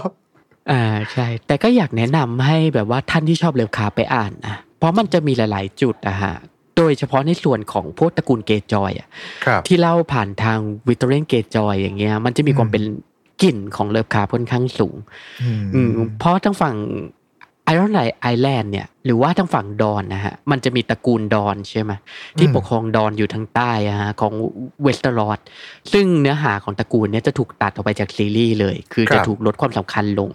ใช่แต่ก็อยากแนะนำให้แบบว่าท่านที่ชอบเลวคาไปอ่านนะเพราะมันจะมีหลายๆจุดนะฮะโดยเฉพาะในส่วนของพวกตระกูลเกย์จอยอ่ะที่เล่าผ่านทางวิตเทอเรนเกย์จอยอย่างเงี้ยมันจะมีความเป็นกลิ่นของเลวคาค่อนข้างสูงเพราะทางฝั่งไอรอนไอแลนด์เนี่ยหรือว่าทางฝั่งดอนนะฮะมันจะมีตระกูลดอนใช่ไหมที่ปกครองดอนอยู่ทางใต้อะฮะของเวสเทอรอสซึ่งเนื้อหาของตระกูลเนี่ยจะถูกตัดออกไปจากซีรีส์เลยคือจะถูกลดความสำคัญลง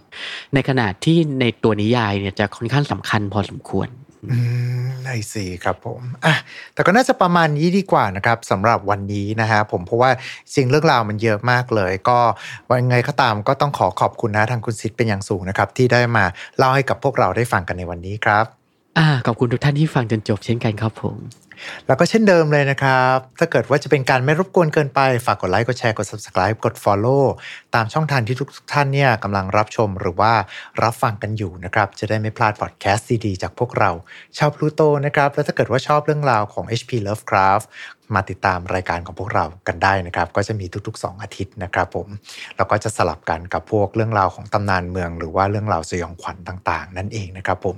ในขณะที่ในตัวนิยายเนี่ยจะค่อนข้างสำคัญพอสมควรได้สิครับผมแต่ก็น่าจะประมาณนี้ดีกว่านะครับสำหรับวันนี้นะฮะผมเพราะว่าสิ่งเรื่องราวมันเยอะมากเลยก็ยังไงก็ตามก็ต้องขอบคุณนะทางคุณซิดเป็นอย่างสูงนะครับที่ได้มาเล่าให้กับพวกเราได้ฟังกันในวันนี้ครับขอบคุณทุกท่านที่ฟังจนจบเช่นกันครับผมแล้วก็เช่นเดิมเลยนะครับถ้าเกิดว่าจะเป็นการไม่รบกวนเกินไปฝากกดไลค์กดแชร์กด Subscribe กด Follow ตามช่องทางที่ทุกท่านเนี่ยกำลังรับชมหรือว่ารับฟังกันอยู่นะครับจะได้ไม่พลาดพอดแคสต์ดีๆจากพวกเราชาวพลูโตนะครับแล้วถ้าเกิดว่าชอบเรื่องราวของ HP Lovecraft มาติดตามรายการของพวกเรากันได้นะครับก็จะมีทุกๆ2อาทิตย์นะครับผมแล้วก็จะสลับกันกับพวกเรื่องราวของตำนานเมืองหรือว่าเรื่องราวสยองขวัญต่างๆนั่นเองนะครับผม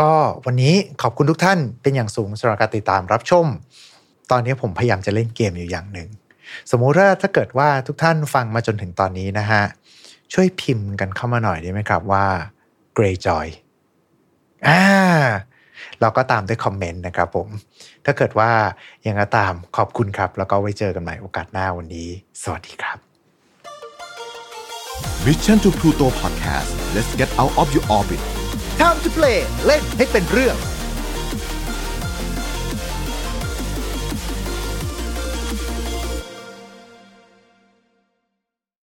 ก็วันนี้ขอบคุณทุกท่านเป็นอย่างสูงสำหรับการติดตามรับชมตอนนี้ผมพยายามจะเล่นเกมอยู่อย่างหนึ่งสมมุติว่าถ้าเกิดว่าทุกท่านฟังมาจนถึงตอนนี้นะฮะช่วยพิมพ์กันเข้ามาหน่อยได้ไหมครับว่า Greyjoy เราก็ตามด้วยคอมเมนต์นะครับผมถ้าเกิดว่ายังก็ตามขอบคุณครับแล้วก็ไว้เจอกันใหม่โอกาสหน้าวันนี้สวัสดีครับ Mission to Pluto Podcast Let's get out of your orbit Time to play เล่นให้เป็นเรื่อง